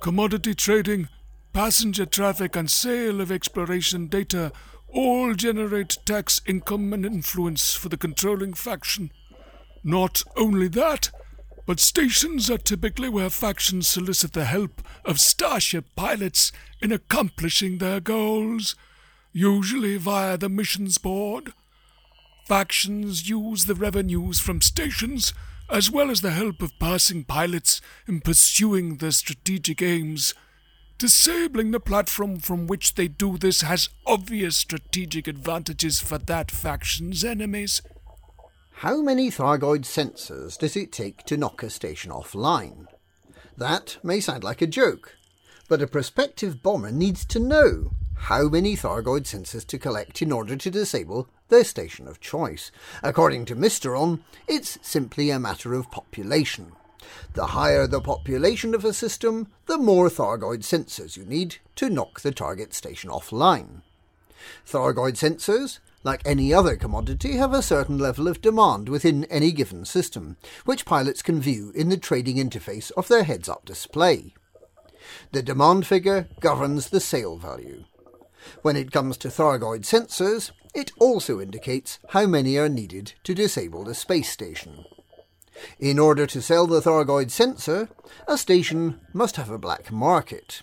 Commodity trading, passenger traffic and sale of exploration data all generate tax income and influence for the controlling faction. Not only that, but stations are typically where factions solicit the help of starship pilots in accomplishing their goals, usually via the missions board. Factions use the revenues from stations, as well as the help of passing pilots in pursuing their strategic aims. Disabling the platform from which they do this has obvious strategic advantages for that faction's enemies. How many Thargoid sensors does it take to knock a station offline? That may sound like a joke, but a prospective bomber needs to know how many Thargoid sensors to collect in order to disable their station of choice. According to Mysteron, it's simply a matter of population. The higher the population of a system, the more Thargoid sensors you need to knock the target station offline. Thargoid sensors, like any other commodity, have a certain level of demand within any given system, which pilots can view in the trading interface of their heads-up display. The demand figure governs the sale value. When it comes to Thargoid sensors, it also indicates how many are needed to disable the space station. In order to sell the Thargoid sensor, a station must have a black market.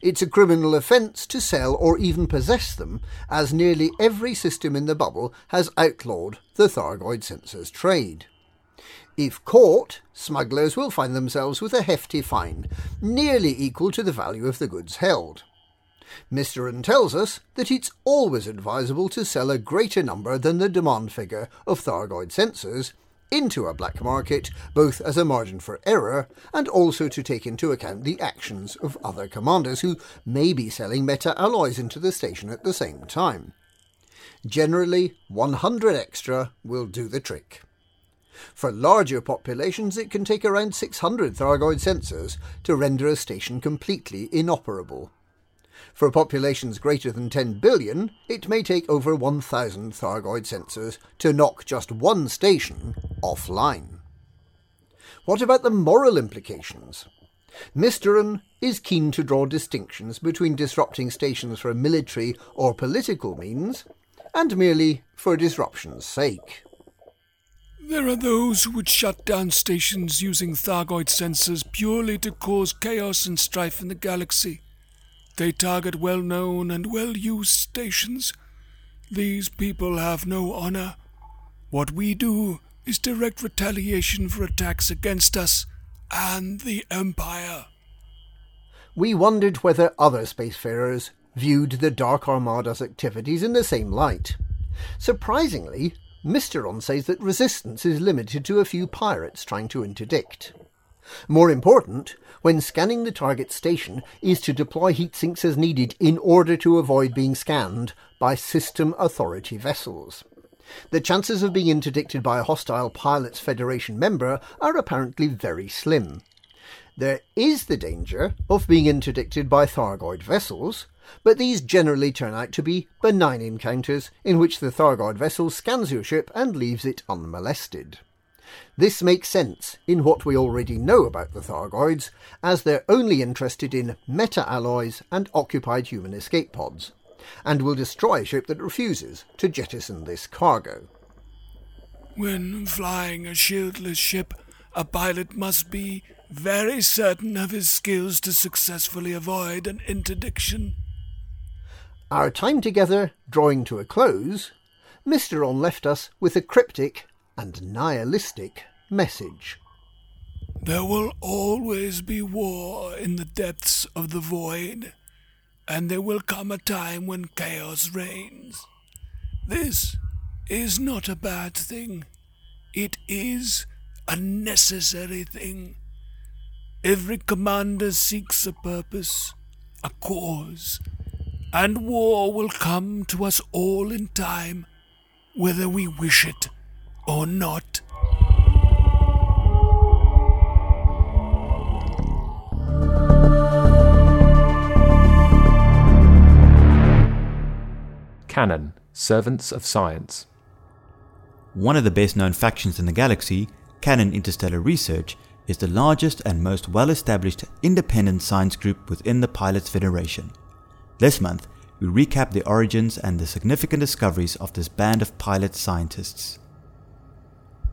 It's a criminal offence to sell or even possess them, as nearly every system in the bubble has outlawed the Thargoid sensor's trade. If caught, smugglers will find themselves with a hefty fine, nearly equal to the value of the goods held. Mysteron tells us that it's always advisable to sell a greater number than the demand figure of Thargoid sensors into a black market, both as a margin for error and also to take into account the actions of other commanders who may be selling meta-alloys into the station at the same time. Generally, 100 extra will do the trick. For larger populations, it can take around 600 Thargoid sensors to render a station completely inoperable. For populations greater than 10 billion, it may take over 1,000 Thargoid sensors to knock just one station offline. What about the moral implications? Mysteron is keen to draw distinctions between disrupting stations for military or political means and merely for disruption's sake. There are those who would shut down stations using Thargoid sensors purely to cause chaos and strife in the galaxy. They target well-known and well-used stations. These people have no honor. What we do is direct retaliation for attacks against us and the Empire. We wondered whether other spacefarers viewed the Dark Armada's activities in the same light. Surprisingly, Mysteron says that resistance is limited to a few pirates trying to interdict. More important, when scanning the target station, is to deploy heat sinks as needed in order to avoid being scanned by System Authority vessels. The chances of being interdicted by a hostile Pilots' Federation member are apparently very slim. There is the danger of being interdicted by Thargoid vessels, but these generally turn out to be benign encounters in which the Thargoid vessel scans your ship and leaves it unmolested. This makes sense in what we already know about the Thargoids, as they're only interested in meta-alloys and occupied human escape pods, and will destroy a ship that refuses to jettison this cargo. When flying a shieldless ship, a pilot must be very certain of his skills to successfully avoid an interdiction. Our time together drawing to a close, Mysteron left us with a cryptic and nihilistic message. There will always be war in the depths of the void, and there will come a time when chaos reigns. This is not a bad thing. It is a necessary thing. Every commander seeks a purpose, a cause, and war will come to us all in time, whether we wish it or not. Canonn, Servants of Science. One of the best-known factions in the galaxy, Canonn Interstellar Research, is the largest and most well-established independent science group within the Pilots' Federation. This month, we recap the origins and the significant discoveries of this band of pilot scientists.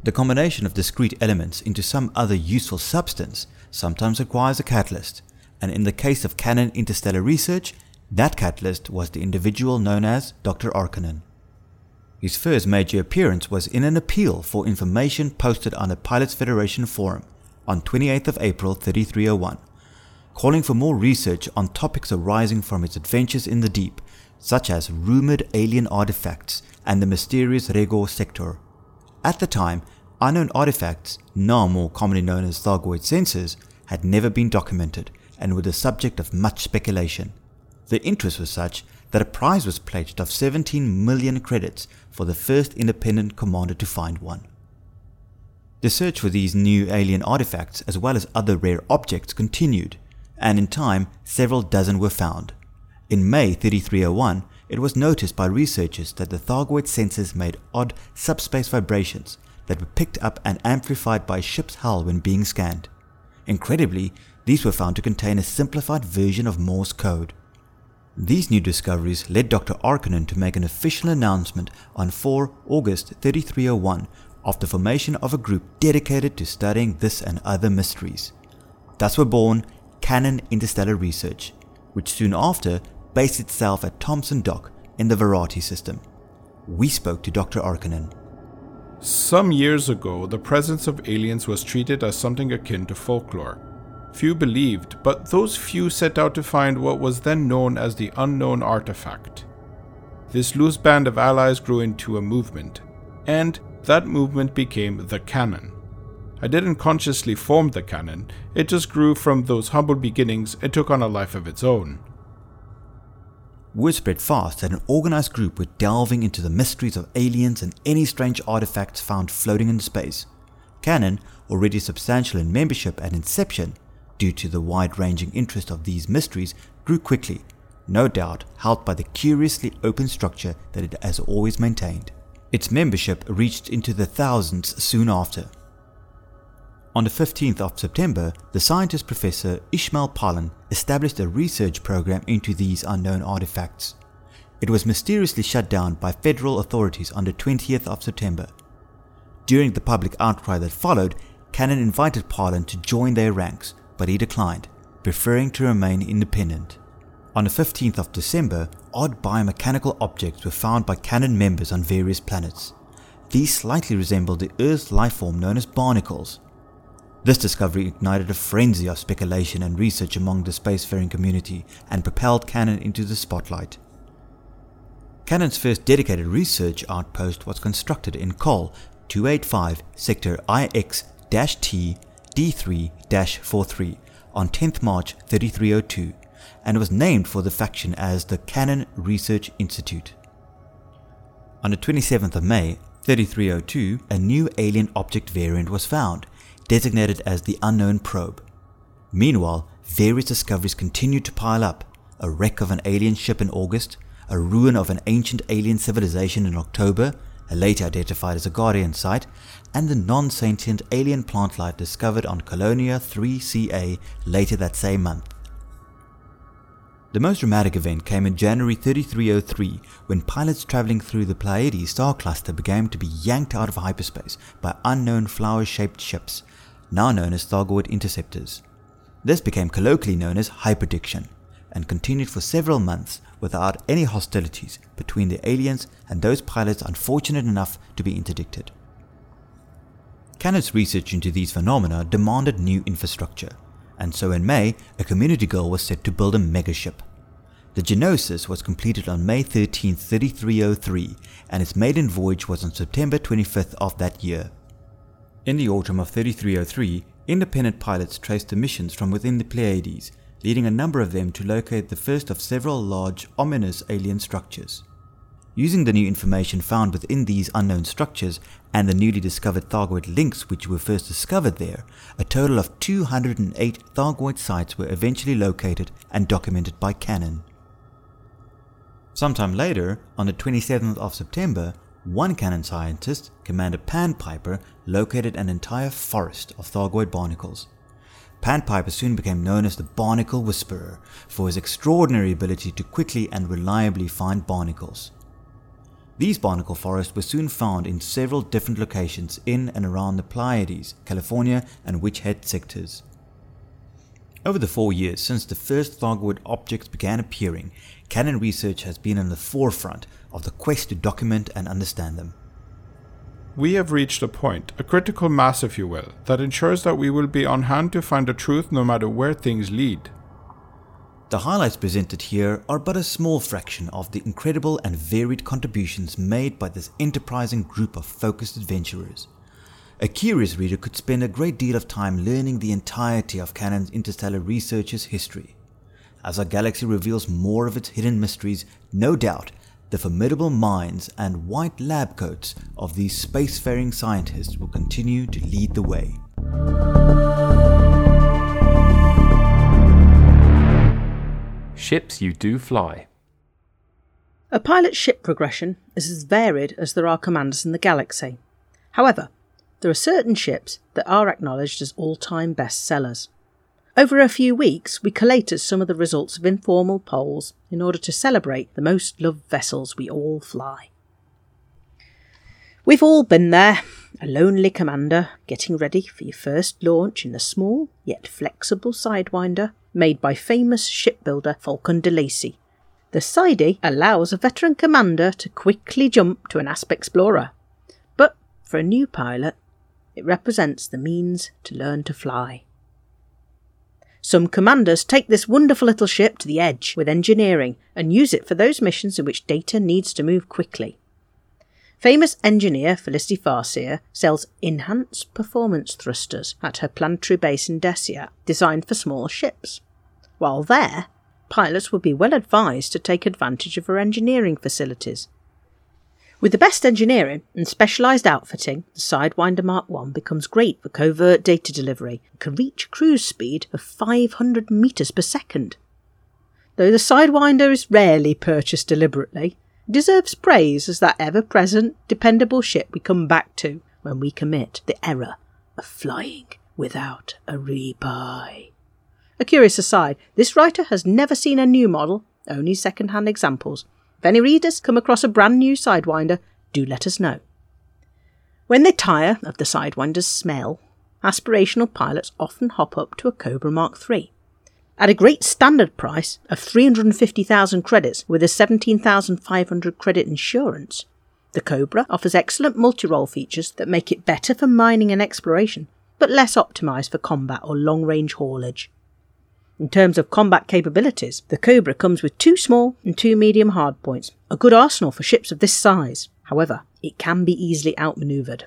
The combination of discrete elements into some other useful substance sometimes requires a catalyst, and in the case of Canonn Interstellar Research, that catalyst was the individual known as Dr. Arcanonn. His first major appearance was in an appeal for information posted on the Pilots' Federation forum on 28th of April 3301, calling for more research on topics arising from his adventures in the deep, such as rumoured alien artefacts and the mysterious Regor sector. At the time, unknown artifacts, now more commonly known as Thargoid sensors, had never been documented and were the subject of much speculation. The interest was such that a prize was pledged of 17 million credits for the first independent commander to find one. The search for these new alien artifacts as well as other rare objects continued, and in time several dozen were found. In May 3301, it was noticed by researchers that the Thargoid sensors made odd subspace vibrations that were picked up and amplified by a ship's hull when being scanned. Incredibly, these were found to contain a simplified version of Morse code. These new discoveries led Dr. Arcanonn to make an official announcement on 4 August 3301 of the formation of a group dedicated to studying this and other mysteries. Thus were born Canonn Interstellar Research, which soon after based itself at Thompson Dock in the Variety system. We spoke to Dr. Arcanonn. Some years ago, the presence of aliens was treated as something akin to folklore. Few believed, but those few set out to find what was then known as the unknown artifact. This loose band of allies grew into a movement, and that movement became the Canonn. I didn't consciously form the Canonn, it just grew from those humble beginnings and took on a life of its own. Word spread fast that an organized group were delving into the mysteries of aliens and any strange artifacts found floating in space. Canonn, already substantial in membership at inception, due to the wide-ranging interest of these mysteries, grew quickly, no doubt helped by the curiously open structure that it has always maintained. Its membership reached into the thousands soon after. On the 15th of September, the scientist Professor Ishmael Palin established a research program into these unknown artifacts. It was mysteriously shut down by federal authorities on the 20th of September. During the public outcry that followed, Canonn invited Palin to join their ranks, but he declined, preferring to remain independent. On the 15th of December, odd biomechanical objects were found by Canonn members on various planets. These slightly resembled the Earth's lifeform known as barnacles. This discovery ignited a frenzy of speculation and research among the spacefaring community and propelled Canonn into the spotlight. Canon's first dedicated research outpost was constructed in Col 285 Sector IX-T D3-43 on 10th March 3302 and was named for the faction as the Canonn Research Institute. On the 27th of May 3302, a new alien object variant was found, designated as the Unknown Probe. Meanwhile, various discoveries continued to pile up: a wreck of an alien ship in August, a ruin of an ancient alien civilization in October, later identified as a Guardian site, and the non-sentient alien plant life discovered on Colonia 3CA later that same month. The most dramatic event came in January 3303, when pilots travelling through the Pleiades star cluster began to be yanked out of hyperspace by unknown flower-shaped ships, now known as Stargaard Interceptors. This became colloquially known as hyperdiction, and continued for several months without any hostilities between the aliens and those pilots unfortunate enough to be interdicted. Canonn's research into these phenomena demanded new infrastructure, and so in May, a community goal was set to build a megaship. The Genosis was completed on May 13, 3303, and its maiden voyage was on September 25th of that year. In the autumn of 3303, independent pilots traced the missions from within the Pleiades, leading a number of them to locate the first of several large, ominous alien structures. Using the new information found within these unknown structures and the newly discovered Thargoid links which were first discovered there, a total of 208 Thargoid sites were eventually located and documented by Canonn. Sometime later, on the 27th of September, one Canonn scientist, Commander Panpiper, located an entire forest of Thargoid barnacles. Panpiper soon became known as the Barnacle Whisperer for his extraordinary ability to quickly and reliably find barnacles. These barnacle forests were soon found in several different locations in and around the Pleiades, California and Witch Head sectors. Over the 4 years since the first Thargoid objects began appearing, Canonn research has been on the forefront of the quest to document and understand them. We have reached a point, a critical mass if you will, that ensures that we will be on hand to find the truth no matter where things lead. The highlights presented here are but a small fraction of the incredible and varied contributions made by this enterprising group of focused adventurers. A curious reader could spend a great deal of time learning the entirety of Canon's interstellar research's history. As our galaxy reveals more of its hidden mysteries, no doubt, the formidable minds and white lab coats of these spacefaring scientists will continue to lead the way. Ships You Do Fly. A pilot's ship progression is as varied as there are commanders in the galaxy. However, there are certain ships that are acknowledged as all-time bestsellers. Over a few weeks, we collated some of the results of informal polls in order to celebrate the most loved vessels we all fly. We've all been there, a lonely commander getting ready for your first launch in the small yet flexible Sidewinder made by famous shipbuilder Falcon de Lacy. The Sidey allows a veteran commander to quickly jump to an Asp Explorer, but for a new pilot, it represents the means to learn to fly. Some commanders take this wonderful little ship to the edge with engineering and use it for those missions in which data needs to move quickly. Famous engineer Felicity Farseer sells enhanced performance thrusters at her planetary base in Decia, designed for small ships. While there, pilots would be well advised to take advantage of her engineering facilities. With the best engineering and specialised outfitting, the Sidewinder Mark I becomes great for covert data delivery and can reach a cruise speed of 500 metres per second. Though the Sidewinder is rarely purchased deliberately, it deserves praise as that ever-present, dependable ship we come back to when we commit the error of flying without a rebuy. A curious aside, this writer has never seen a new model, only second-hand examples. If any readers come across a brand new Sidewinder, do let us know. When they tire of the Sidewinder's smell, aspirational pilots often hop up to a Cobra Mark III. At a great standard price of 350,000 credits with a 17,500 credit insurance, the Cobra offers excellent multi-role features that make it better for mining and exploration, but less optimised for combat or long-range haulage. In terms of combat capabilities, the Cobra comes with 2 small and 2 medium hardpoints, a good arsenal for ships of this size. However, it can be easily outmanoeuvred.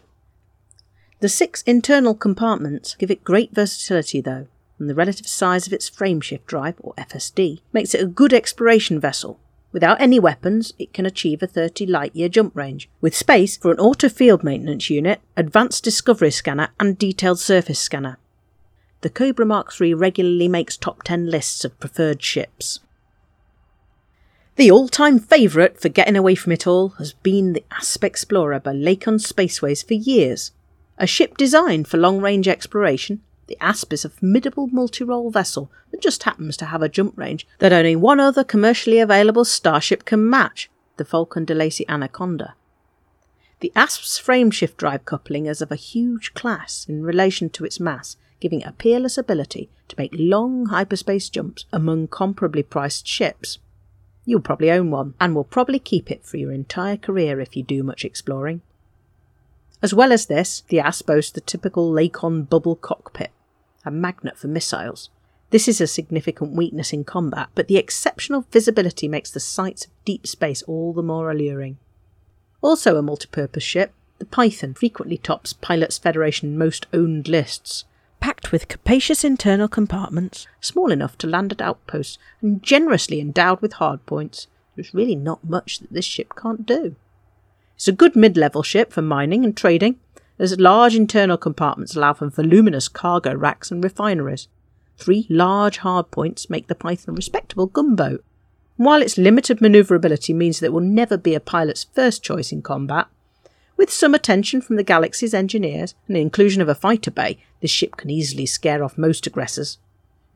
The 6 internal compartments give it great versatility though, and the relative size of its frameshift drive, or FSD, makes it a good exploration vessel. Without any weapons, it can achieve a 30 light-year jump range, with space for an auto-field maintenance unit, advanced discovery scanner and detailed surface scanner. The Cobra Mark III regularly makes top 10 lists of preferred ships. The all-time favourite for getting away from it all has been the Asp Explorer by Lacon Spaceways for years. A ship designed for long-range exploration, the Asp is a formidable multi-role vessel that just happens to have a jump range that only one other commercially available starship can match, the Falcon de Lacy Anaconda. The Asp's frameshift drive coupling is of a huge class in relation to its mass, giving a peerless ability to make long hyperspace jumps among comparably priced ships. You'll probably own one, and will probably keep it for your entire career if you do much exploring. As well as this, the Asp boasts the typical Lacon bubble cockpit, a magnet for missiles. This is a significant weakness in combat, but the exceptional visibility makes the sights of deep space all the more alluring. Also a multipurpose ship, the Python frequently tops Pilots' Federation most owned lists, packed with capacious internal compartments, small enough to land at outposts, and generously endowed with hardpoints. There's really not much that this ship can't do. It's a good mid-level ship for mining and trading, as large internal compartments allow for voluminous cargo racks and refineries. 3 large hardpoints make the Python a respectable gunboat. And while its limited manoeuvrability means that it will never be a pilot's first choice in combat, with some attention from the galaxy's engineers and the inclusion of a fighter bay, this ship can easily scare off most aggressors.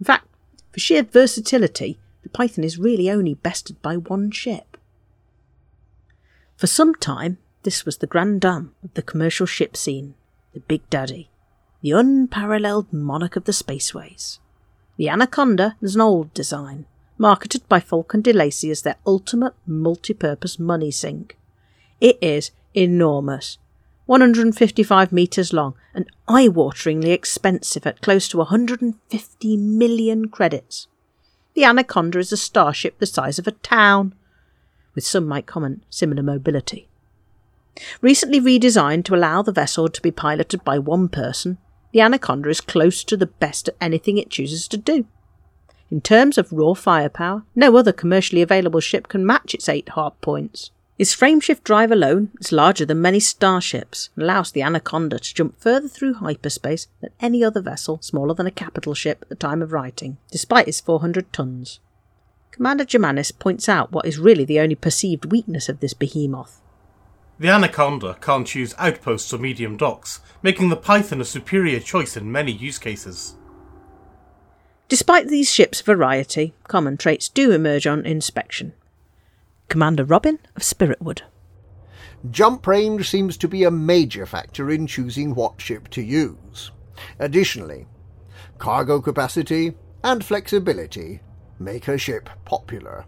In fact, for sheer versatility, the Python is really only bested by one ship. For some time, this was the grande dame of the commercial ship scene, the Big Daddy, the unparalleled monarch of the spaceways. The Anaconda is an old design, marketed by Falcon de Lacy as their ultimate multi-purpose money sink. It is enormous, 155 metres long and eye-wateringly expensive at close to 150 million credits. The Anaconda is a starship the size of a town, with some might comment similar mobility. Recently redesigned to allow the vessel to be piloted by one person, the Anaconda is close to the best at anything it chooses to do. In terms of raw firepower, no other commercially available ship can match its 8 hardpoints. Its frameshift drive alone is larger than many starships and allows the Anaconda to jump further through hyperspace than any other vessel smaller than a capital ship at the time of writing, despite its 400 tons. Commander Germanis points out what is really the only perceived weakness of this behemoth. The Anaconda can't use outposts or medium docks, making the Python a superior choice in many use cases. Despite these ships' variety, common traits do emerge on inspection. Commander Robin of Spiritwood. Jump range seems to be a major factor in choosing what ship to use. Additionally, cargo capacity and flexibility make a ship popular.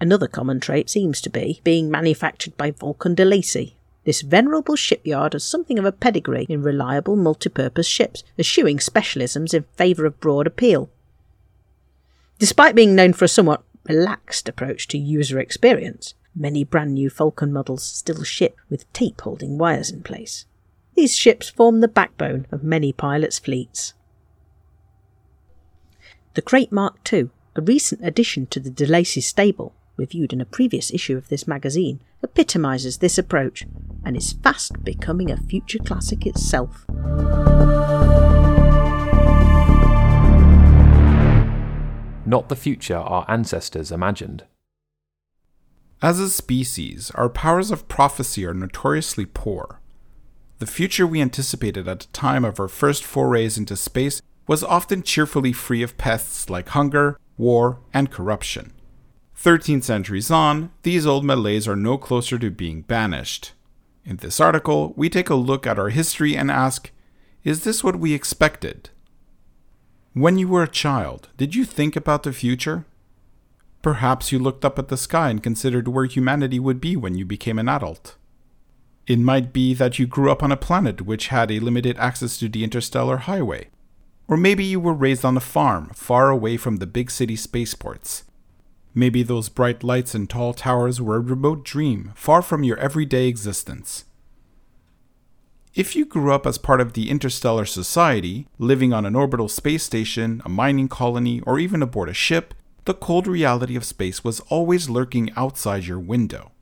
Another common trait seems to be being manufactured by Falcon de Lacy. This venerable shipyard has something of a pedigree in reliable multipurpose ships, eschewing specialisms in favour of broad appeal. Despite being known for a somewhat relaxed approach to user experience, many brand new Falcon models still ship with tape holding wires in place. These ships form the backbone of many pilots' fleets. The Crate Mark II, a recent addition to the de Lacy stable, reviewed in a previous issue of this magazine, epitomises this approach and is fast becoming a future classic itself. Not the future our ancestors imagined. As a species, our powers of prophecy are notoriously poor. The future we anticipated at the time of our first forays into space was often cheerfully free of pests like hunger, war, and corruption. 13 centuries on, these old malaise are no closer to being banished. In this article, we take a look at our history and ask, is this what we expected? When you were a child, did you think about the future? Perhaps you looked up at the sky and considered where humanity would be when you became an adult. It might be that you grew up on a planet which had a limited access to the interstellar highway. Or maybe you were raised on a farm, far away from the big city spaceports. Maybe those bright lights and tall towers were a remote dream, far from your everyday existence. If you grew up as part of the interstellar society, living on an orbital space station, a mining colony, or even aboard a ship, the cold reality of space was always lurking outside your window.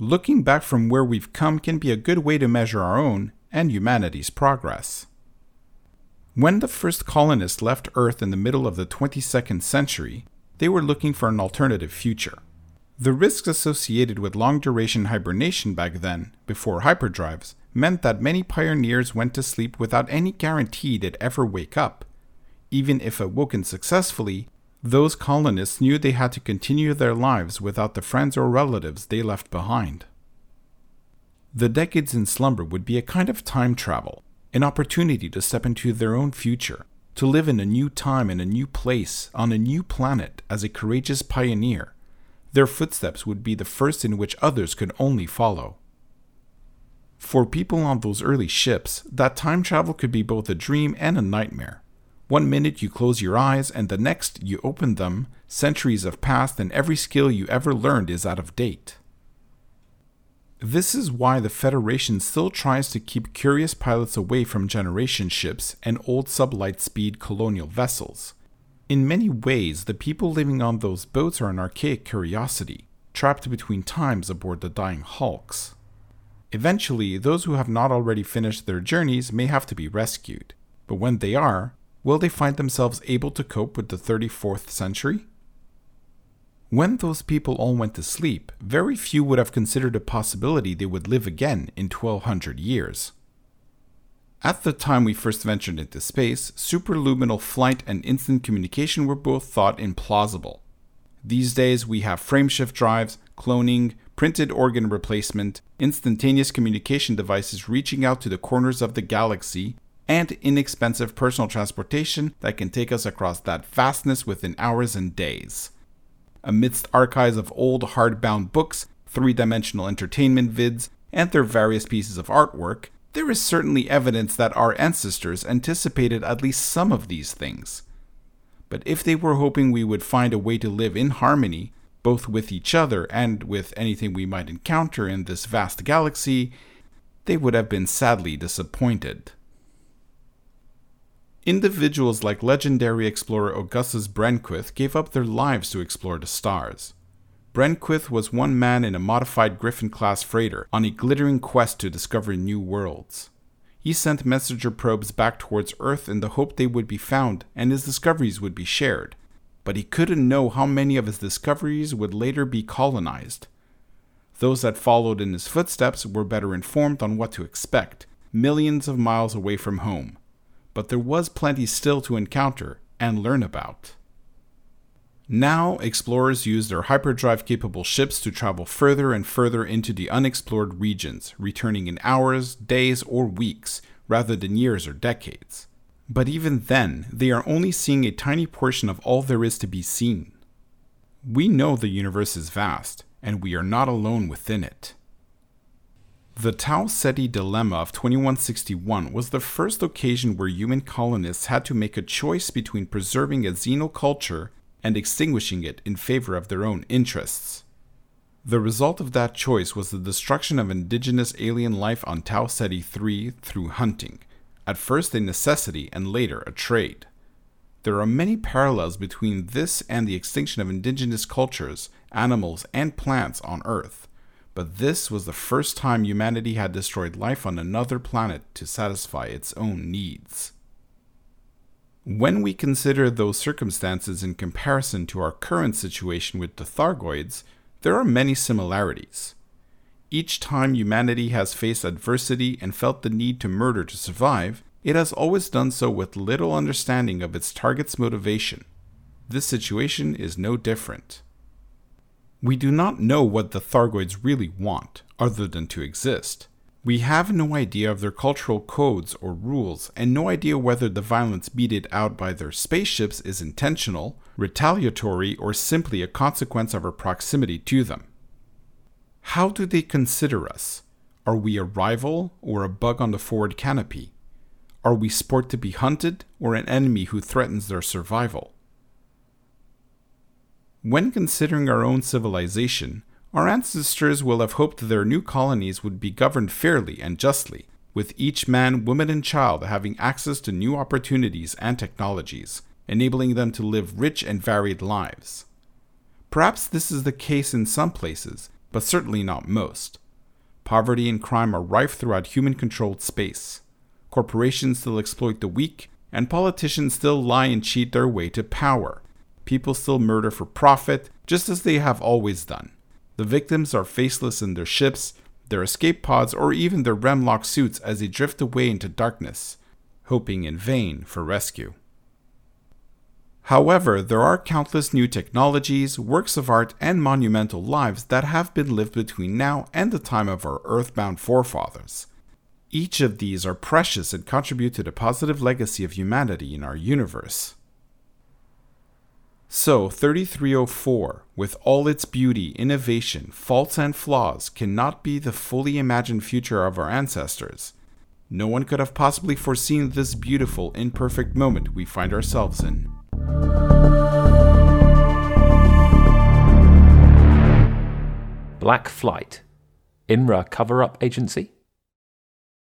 Looking back from where we've come can be a good way to measure our own and humanity's progress. When the first colonists left Earth in the middle of the 22nd century, they were looking for an alternative future. The risks associated with long-duration hibernation back then, before hyperdrives, meant that many pioneers went to sleep without any guarantee they'd ever wake up. Even if awoken successfully, those colonists knew they had to continue their lives without the friends or relatives they left behind. The decades in slumber would be a kind of time travel, an opportunity to step into their own future, to live in a new time in a new place, on a new planet, as a courageous pioneer. Their footsteps would be the first in which others could only follow. For people on those early ships, that time travel could be both a dream and a nightmare. 1 minute you close your eyes, and the next you open them, centuries have passed and every skill you ever learned is out of date. This is why the Federation still tries to keep curious pilots away from generation ships and old sublight-speed colonial vessels. In many ways, the people living on those boats are an archaic curiosity, trapped between times aboard the dying hulks. Eventually, those who have not already finished their journeys may have to be rescued, but when they are, will they find themselves able to cope with the 34th century? When those people all went to sleep, very few would have considered a possibility they would live again in 1200 years. At the time we first ventured into space, superluminal flight and instant communication were both thought implausible. These days we have frameshift drives, cloning, printed organ replacement, instantaneous communication devices reaching out to the corners of the galaxy, and inexpensive personal transportation that can take us across that vastness within hours and days. Amidst archives of old hardbound books, three-dimensional entertainment vids, and their various pieces of artwork, there is certainly evidence that our ancestors anticipated at least some of these things. But if they were hoping we would find a way to live in harmony, both with each other and with anything we might encounter in this vast galaxy, they would have been sadly disappointed. Individuals like legendary explorer Augustus Brenquith gave up their lives to explore the stars. Brenquith was one man in a modified Griffin-class freighter on a glittering quest to discover new worlds. He sent messenger probes back towards Earth in the hope they would be found and his discoveries would be shared, but he couldn't know how many of his discoveries would later be colonized. Those that followed in his footsteps were better informed on what to expect, millions of miles away from home. But there was plenty still to encounter and learn about. Now, explorers use their hyperdrive-capable ships to travel further and further into the unexplored regions, returning in hours, days, or weeks, rather than years or decades. But even then, they are only seeing a tiny portion of all there is to be seen. We know the universe is vast, and we are not alone within it. The Tau Ceti Dilemma of 2161 was the first occasion where human colonists had to make a choice between preserving a xeno culture and extinguishing it in favor of their own interests. The result of that choice was the destruction of indigenous alien life on Tau Ceti III through hunting, at first a necessity and later a trade. There are many parallels between this and the extinction of indigenous cultures, animals, and plants on Earth. But this was the first time humanity had destroyed life on another planet to satisfy its own needs. When we consider those circumstances in comparison to our current situation with the Thargoids, there are many similarities. Each time humanity has faced adversity and felt the need to murder to survive, it has always done so with little understanding of its target's motivation. This situation is no different. We do not know what the Thargoids really want, other than to exist. We have no idea of their cultural codes or rules, and no idea whether the violence meted out by their spaceships is intentional, retaliatory, or simply a consequence of our proximity to them. How do they consider us? Are we a rival or a bug on the forward canopy? Are we sport to be hunted or an enemy who threatens their survival? When considering our own civilization, our ancestors will have hoped their new colonies would be governed fairly and justly, with each man, woman, and child having access to new opportunities and technologies, enabling them to live rich and varied lives. Perhaps this is the case in some places, but certainly not most. Poverty and crime are rife throughout human-controlled space. Corporations still exploit the weak, and politicians still lie and cheat their way to power. People still murder for profit, just as they have always done. The victims are faceless in their ships, their escape pods, or even their remlock suits as they drift away into darkness, hoping in vain for rescue. However, there are countless new technologies, works of art, and monumental lives that have been lived between now and the time of our earthbound forefathers. Each of these are precious and contribute to the positive legacy of humanity in our universe. So, 3304, with all its beauty, innovation, faults, and flaws, cannot be the fully imagined future of our ancestors. No one could have possibly foreseen this beautiful, imperfect moment we find ourselves in. Black Flight, IMRA cover-up agency?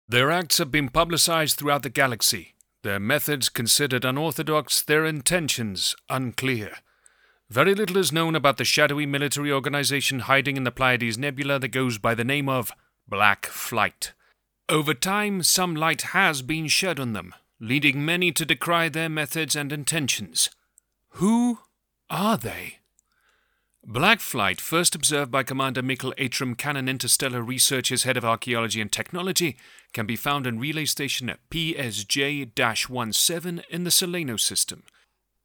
Their acts have been publicized throughout the galaxy. Their methods considered unorthodox, their intentions unclear. Very little is known about the shadowy military organization hiding in the Pleiades Nebula that goes by the name of Black Flight. Over time, some light has been shed on them, leading many to decry their methods and intentions. Who are they? Black Flight, first observed by Commander Michael Atram, Canonn Interstellar Research, as Head of Archaeology and Technology, can be found in Relay Station at PSJ-17 in the Seleno system.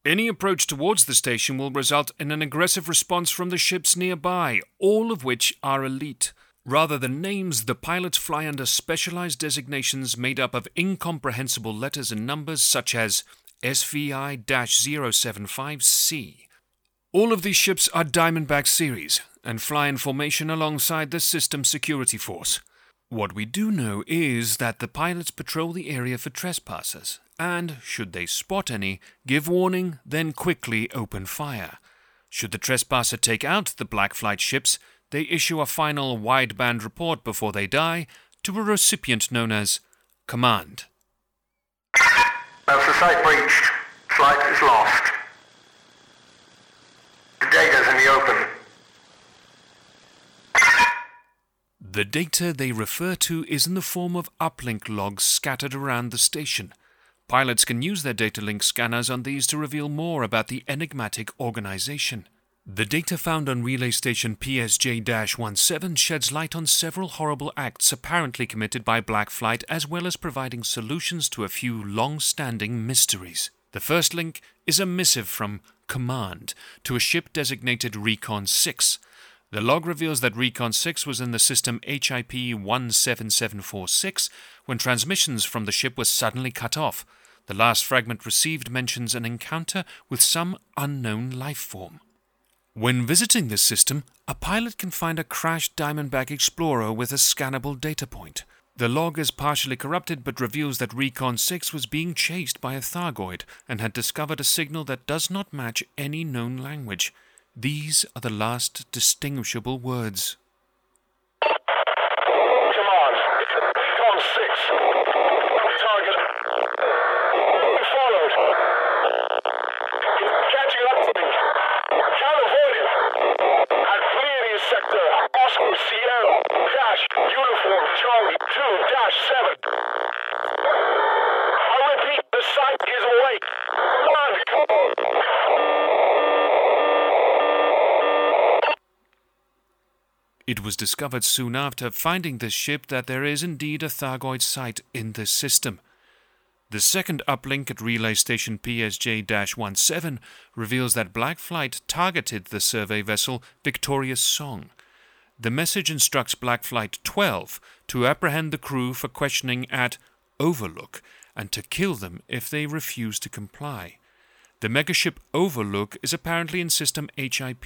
Any approach towards the station will result in an aggressive response from the ships nearby, all of which are elite. Rather than names, the pilots fly under specialized designations made up of incomprehensible letters and numbers such as SVI-075C. All of these ships are Diamondback series, and fly in formation alongside the system security force. What we do know is that the pilots patrol the area for trespassers, and, should they spot any, give warning, then quickly open fire. Should the trespasser take out the Black Flight ships, they issue a final wideband report before they die to a recipient known as Command. Alpha Site breached. Flight is lost. The data's in the open. The data they refer to is in the form of uplink logs scattered around the station. Pilots can use their data link scanners on these to reveal more about the enigmatic organization. The data found on Relay Station PSJ-17 sheds light on several horrible acts apparently committed by Black Flight, as well as providing solutions to a few long-standing mysteries. The first link is a missive from Command to a ship designated Recon 6. The log reveals that Recon 6 was in the system HIP 17746 when transmissions from the ship were suddenly cut off. The last fragment received mentions an encounter with some unknown life form. When visiting this system, a pilot can find a crashed Diamondback Explorer with a scannable data point. The log is partially corrupted but reveals that Recon 6 was being chased by a Thargoid and had discovered a signal that does not match any known language. These are the last distinguishable words. Command, Recon 6, target, followed. It was discovered soon after finding this ship that there is indeed a Thargoid site in this system. The second uplink at relay station PSJ-17 reveals that Black Flight targeted the survey vessel Victorious Song. The message instructs Black Flight 12 to apprehend the crew for questioning at Overlook and to kill them if they refuse to comply. The megaship Overlook is apparently in system HIP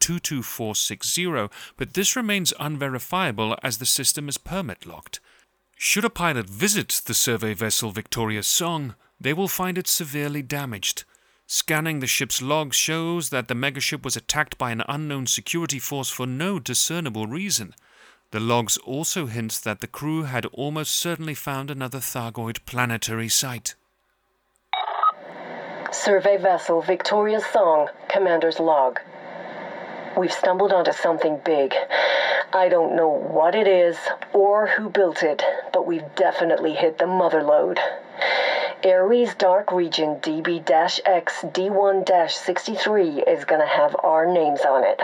22460, but this remains unverifiable as the system is permit locked. Should a pilot visit the survey vessel Victoria Song, they will find it severely damaged. Scanning the ship's logs shows that the megaship was attacked by an unknown security force for no discernible reason. The logs also hint that the crew had almost certainly found another Thargoid planetary site. Survey vessel Victoria Song, Commander's log. We've stumbled onto something big. I don't know what it is or who built it, but we've definitely hit the mother lode. Ares Dark Region DB-X D1-63 is gonna have our names on it.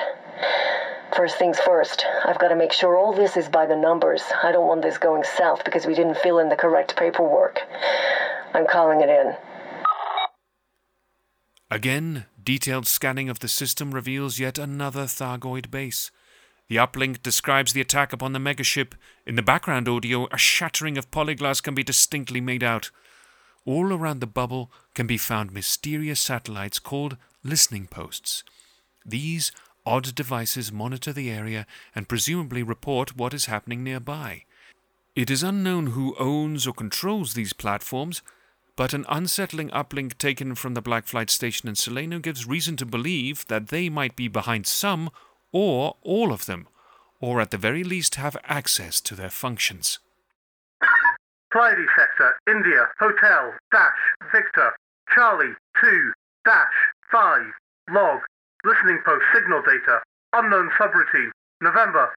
First things first, I've got to make sure all this is by the numbers. I don't want this going south because we didn't fill in the correct paperwork. I'm calling it in. Again, detailed scanning of the system reveals yet another Thargoid base. The uplink describes the attack upon the megaship. In the background audio, a shattering of polyglass can be distinctly made out. All around the bubble can be found mysterious satellites called listening posts. These odd devices monitor the area and presumably report what is happening nearby. It is unknown who owns or controls these platforms, but an unsettling uplink taken from the Black Flight station in Saleno gives reason to believe that they might be behind some or all of them, or at the very least have access to their functions. Pleiades sector, India, Hotel, Dash, Victor, Charlie, 2, Dash, 5, Log, Listening Post Signal Data, Unknown Subroutine, November,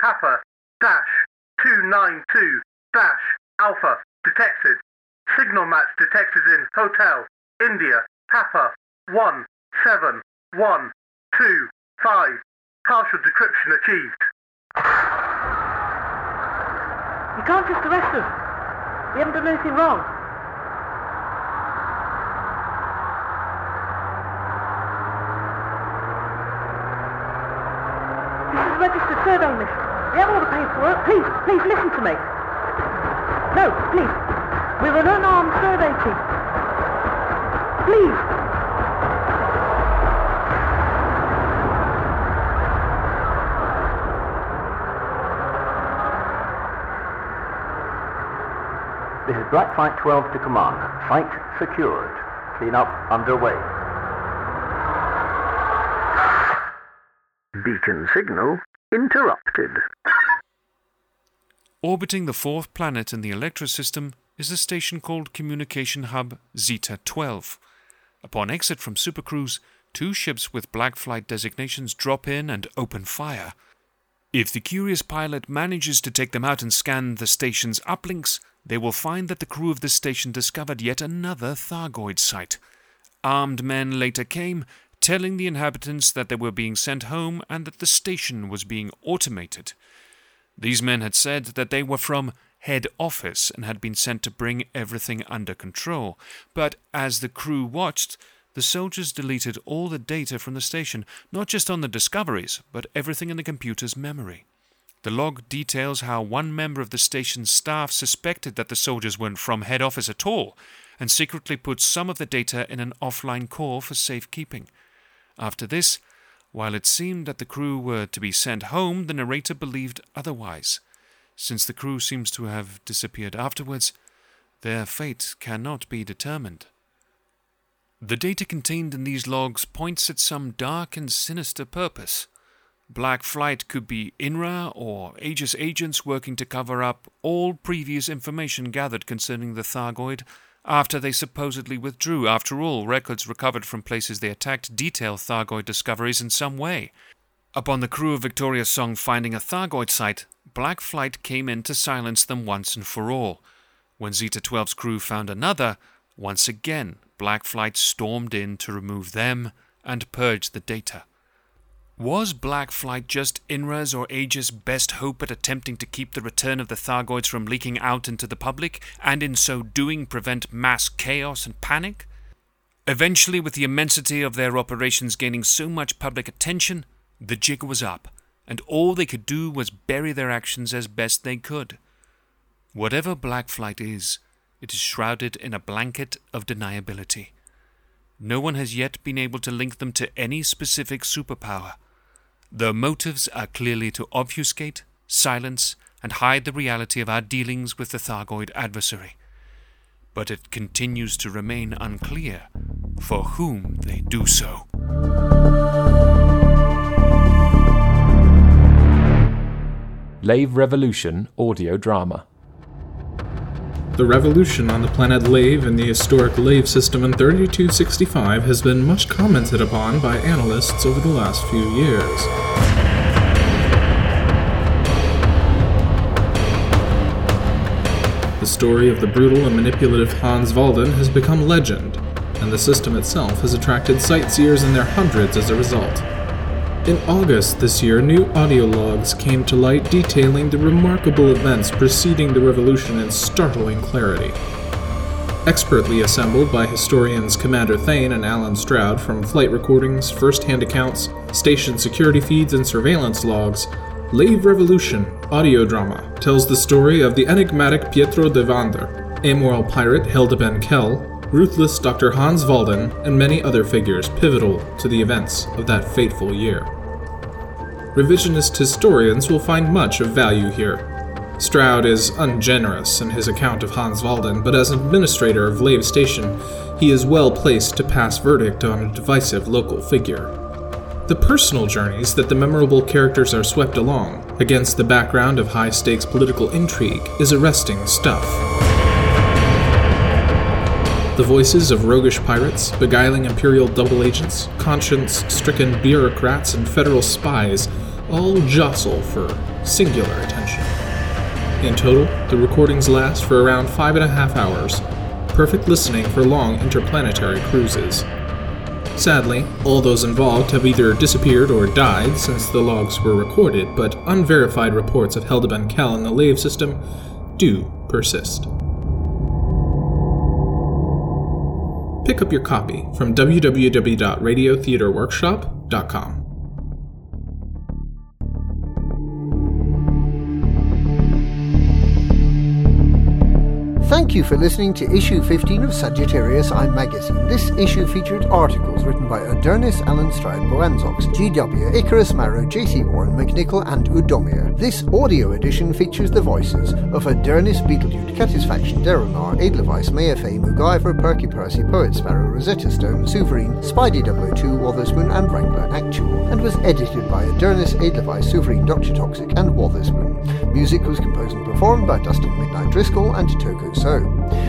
Kappa, Dash, 292, Dash, Alpha, Detected. Signal match detected in Hotel, India, Papa, 17125. Partial decryption achieved. You can't just arrest us. We haven't done anything wrong. This is a registered survey mission. We have all the paperwork. Please listen to me. No, please. We're an unarmed survey team. Please. This is Black Flight 12 to Command. Site secured. Clean up underway. Beacon signal interrupted. Orbiting the fourth planet in the Electra system is a station called Communication Hub Zeta-12. Upon exit from Supercruise, two ships with Black Flight designations drop in and open fire. If the curious pilot manages to take them out and scan the station's uplinks, they will find that the crew of this station discovered yet another Thargoid site. Armed men later came, telling the inhabitants that they were being sent home and that the station was being automated. These men had said that they were from head office and had been sent to bring everything under control, but as the crew watched, the soldiers deleted all the data from the station, not just on the discoveries, but everything in the computer's memory. The log details how one member of the station's staff suspected that the soldiers weren't from head office at all, and secretly put some of the data in an offline core for safekeeping. After this, while it seemed that the crew were to be sent home, the narrator believed otherwise. Since the crew seems to have disappeared afterwards, their fate cannot be determined. The data contained in these logs points at some dark and sinister purpose. Black Flight could be INRA or Aegis agents working to cover up all previous information gathered concerning the Thargoid after they supposedly withdrew. After all, records recovered from places they attacked detail Thargoid discoveries in some way. Upon the crew of Victoria Song finding a Thargoid site, Black Flight came in to silence them once and for all. When Zeta-12's crew found another, once again Black Flight stormed in to remove them and purge the data. Was Black Flight just Inra's or Aegis' best hope at attempting to keep the return of the Thargoids from leaking out into the public, and in so doing prevent mass chaos and panic? Eventually, with the immensity of their operations gaining so much public attention, the jig was up, and all they could do was bury their actions as best they could. Whatever Black Flight is, it is shrouded in a blanket of deniability. No one has yet been able to link them to any specific superpower. Their motives are clearly to obfuscate, silence, and hide the reality of our dealings with the Thargoid adversary. But it continues to remain unclear for whom they do so. Lave Revolution audio drama. The revolution on the planet Lave in the historic Lave system in 3265 has been much commented upon by analysts over the last few years. The story of the brutal and manipulative Hans Walden has become legend, and the system itself has attracted sightseers in their hundreds as a result. In August this year, new audio logs came to light detailing the remarkable events preceding the revolution in startling clarity. Expertly assembled by historians Commander Thane and Alan Stroud from flight recordings, first-hand accounts, station security feeds, and surveillance logs, Lave Revolution audio drama tells the story of the enigmatic Pietro de Vander, amoral pirate Hilde Ben Kell, ruthless Dr. Hans Walden, and many other figures pivotal to the events of that fateful year. Revisionist historians will find much of value here. Stroud is ungenerous in his account of Hans Walden, but as administrator of Lave Station, he is well placed to pass verdict on a divisive local figure. The personal journeys that the memorable characters are swept along, against the background of high-stakes political intrigue, is arresting stuff. The voices of roguish pirates, beguiling imperial double agents, conscience-stricken bureaucrats, and federal spies all jostle for singular attention. In total, the recordings last for around 5.5 hours, perfect listening for long interplanetary cruises. Sadly, all those involved have either disappeared or died since the logs were recorded, but unverified reports of Hilde Ben Kell in the Lave system do persist. Pick up your copy from www.radiotheaterworkshop.com. Thank you for listening to issue 15 of Sagittarius Eye Magazine. This issue featured articles written by Odernis, Alan Stroud, Boanzox, GW, Icarus Marrow, J.C. Warren, McNichol, and Udomir. This audio edition features the voices of Odernis, Beetlejuice, Catisfaction, Deronar, Edelweiss, Mayafay, MacGyver, Perky Percy, Poet Sparrow, Rosetta Stone, Suveran, Spidey 002, Wotherspoon, and Wrangler Actual, and was edited by Odernis, Edelweiss, Suveran, Dr. Toxic, and Wotherspoon. Music was composed and performed by Dustin Midnight Driscoll and Toko. So,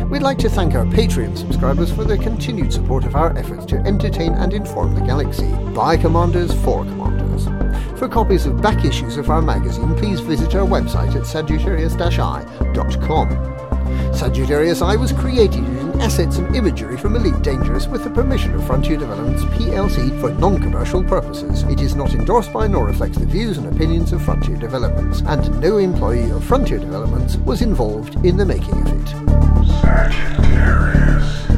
we'd like to thank our Patreon subscribers for their continued support of our efforts to entertain and inform the galaxy. By Commanders, for Commanders. For copies of back issues of our magazine, please visit our website at sagittarius-i.com. Sagittarius I was created using assets and imagery from Elite Dangerous with the permission of Frontier Developments PLC for non-commercial purposes. It is not endorsed by nor reflects the views and opinions of Frontier Developments, and no employee of Frontier Developments was involved in the making of it. Sagittarius.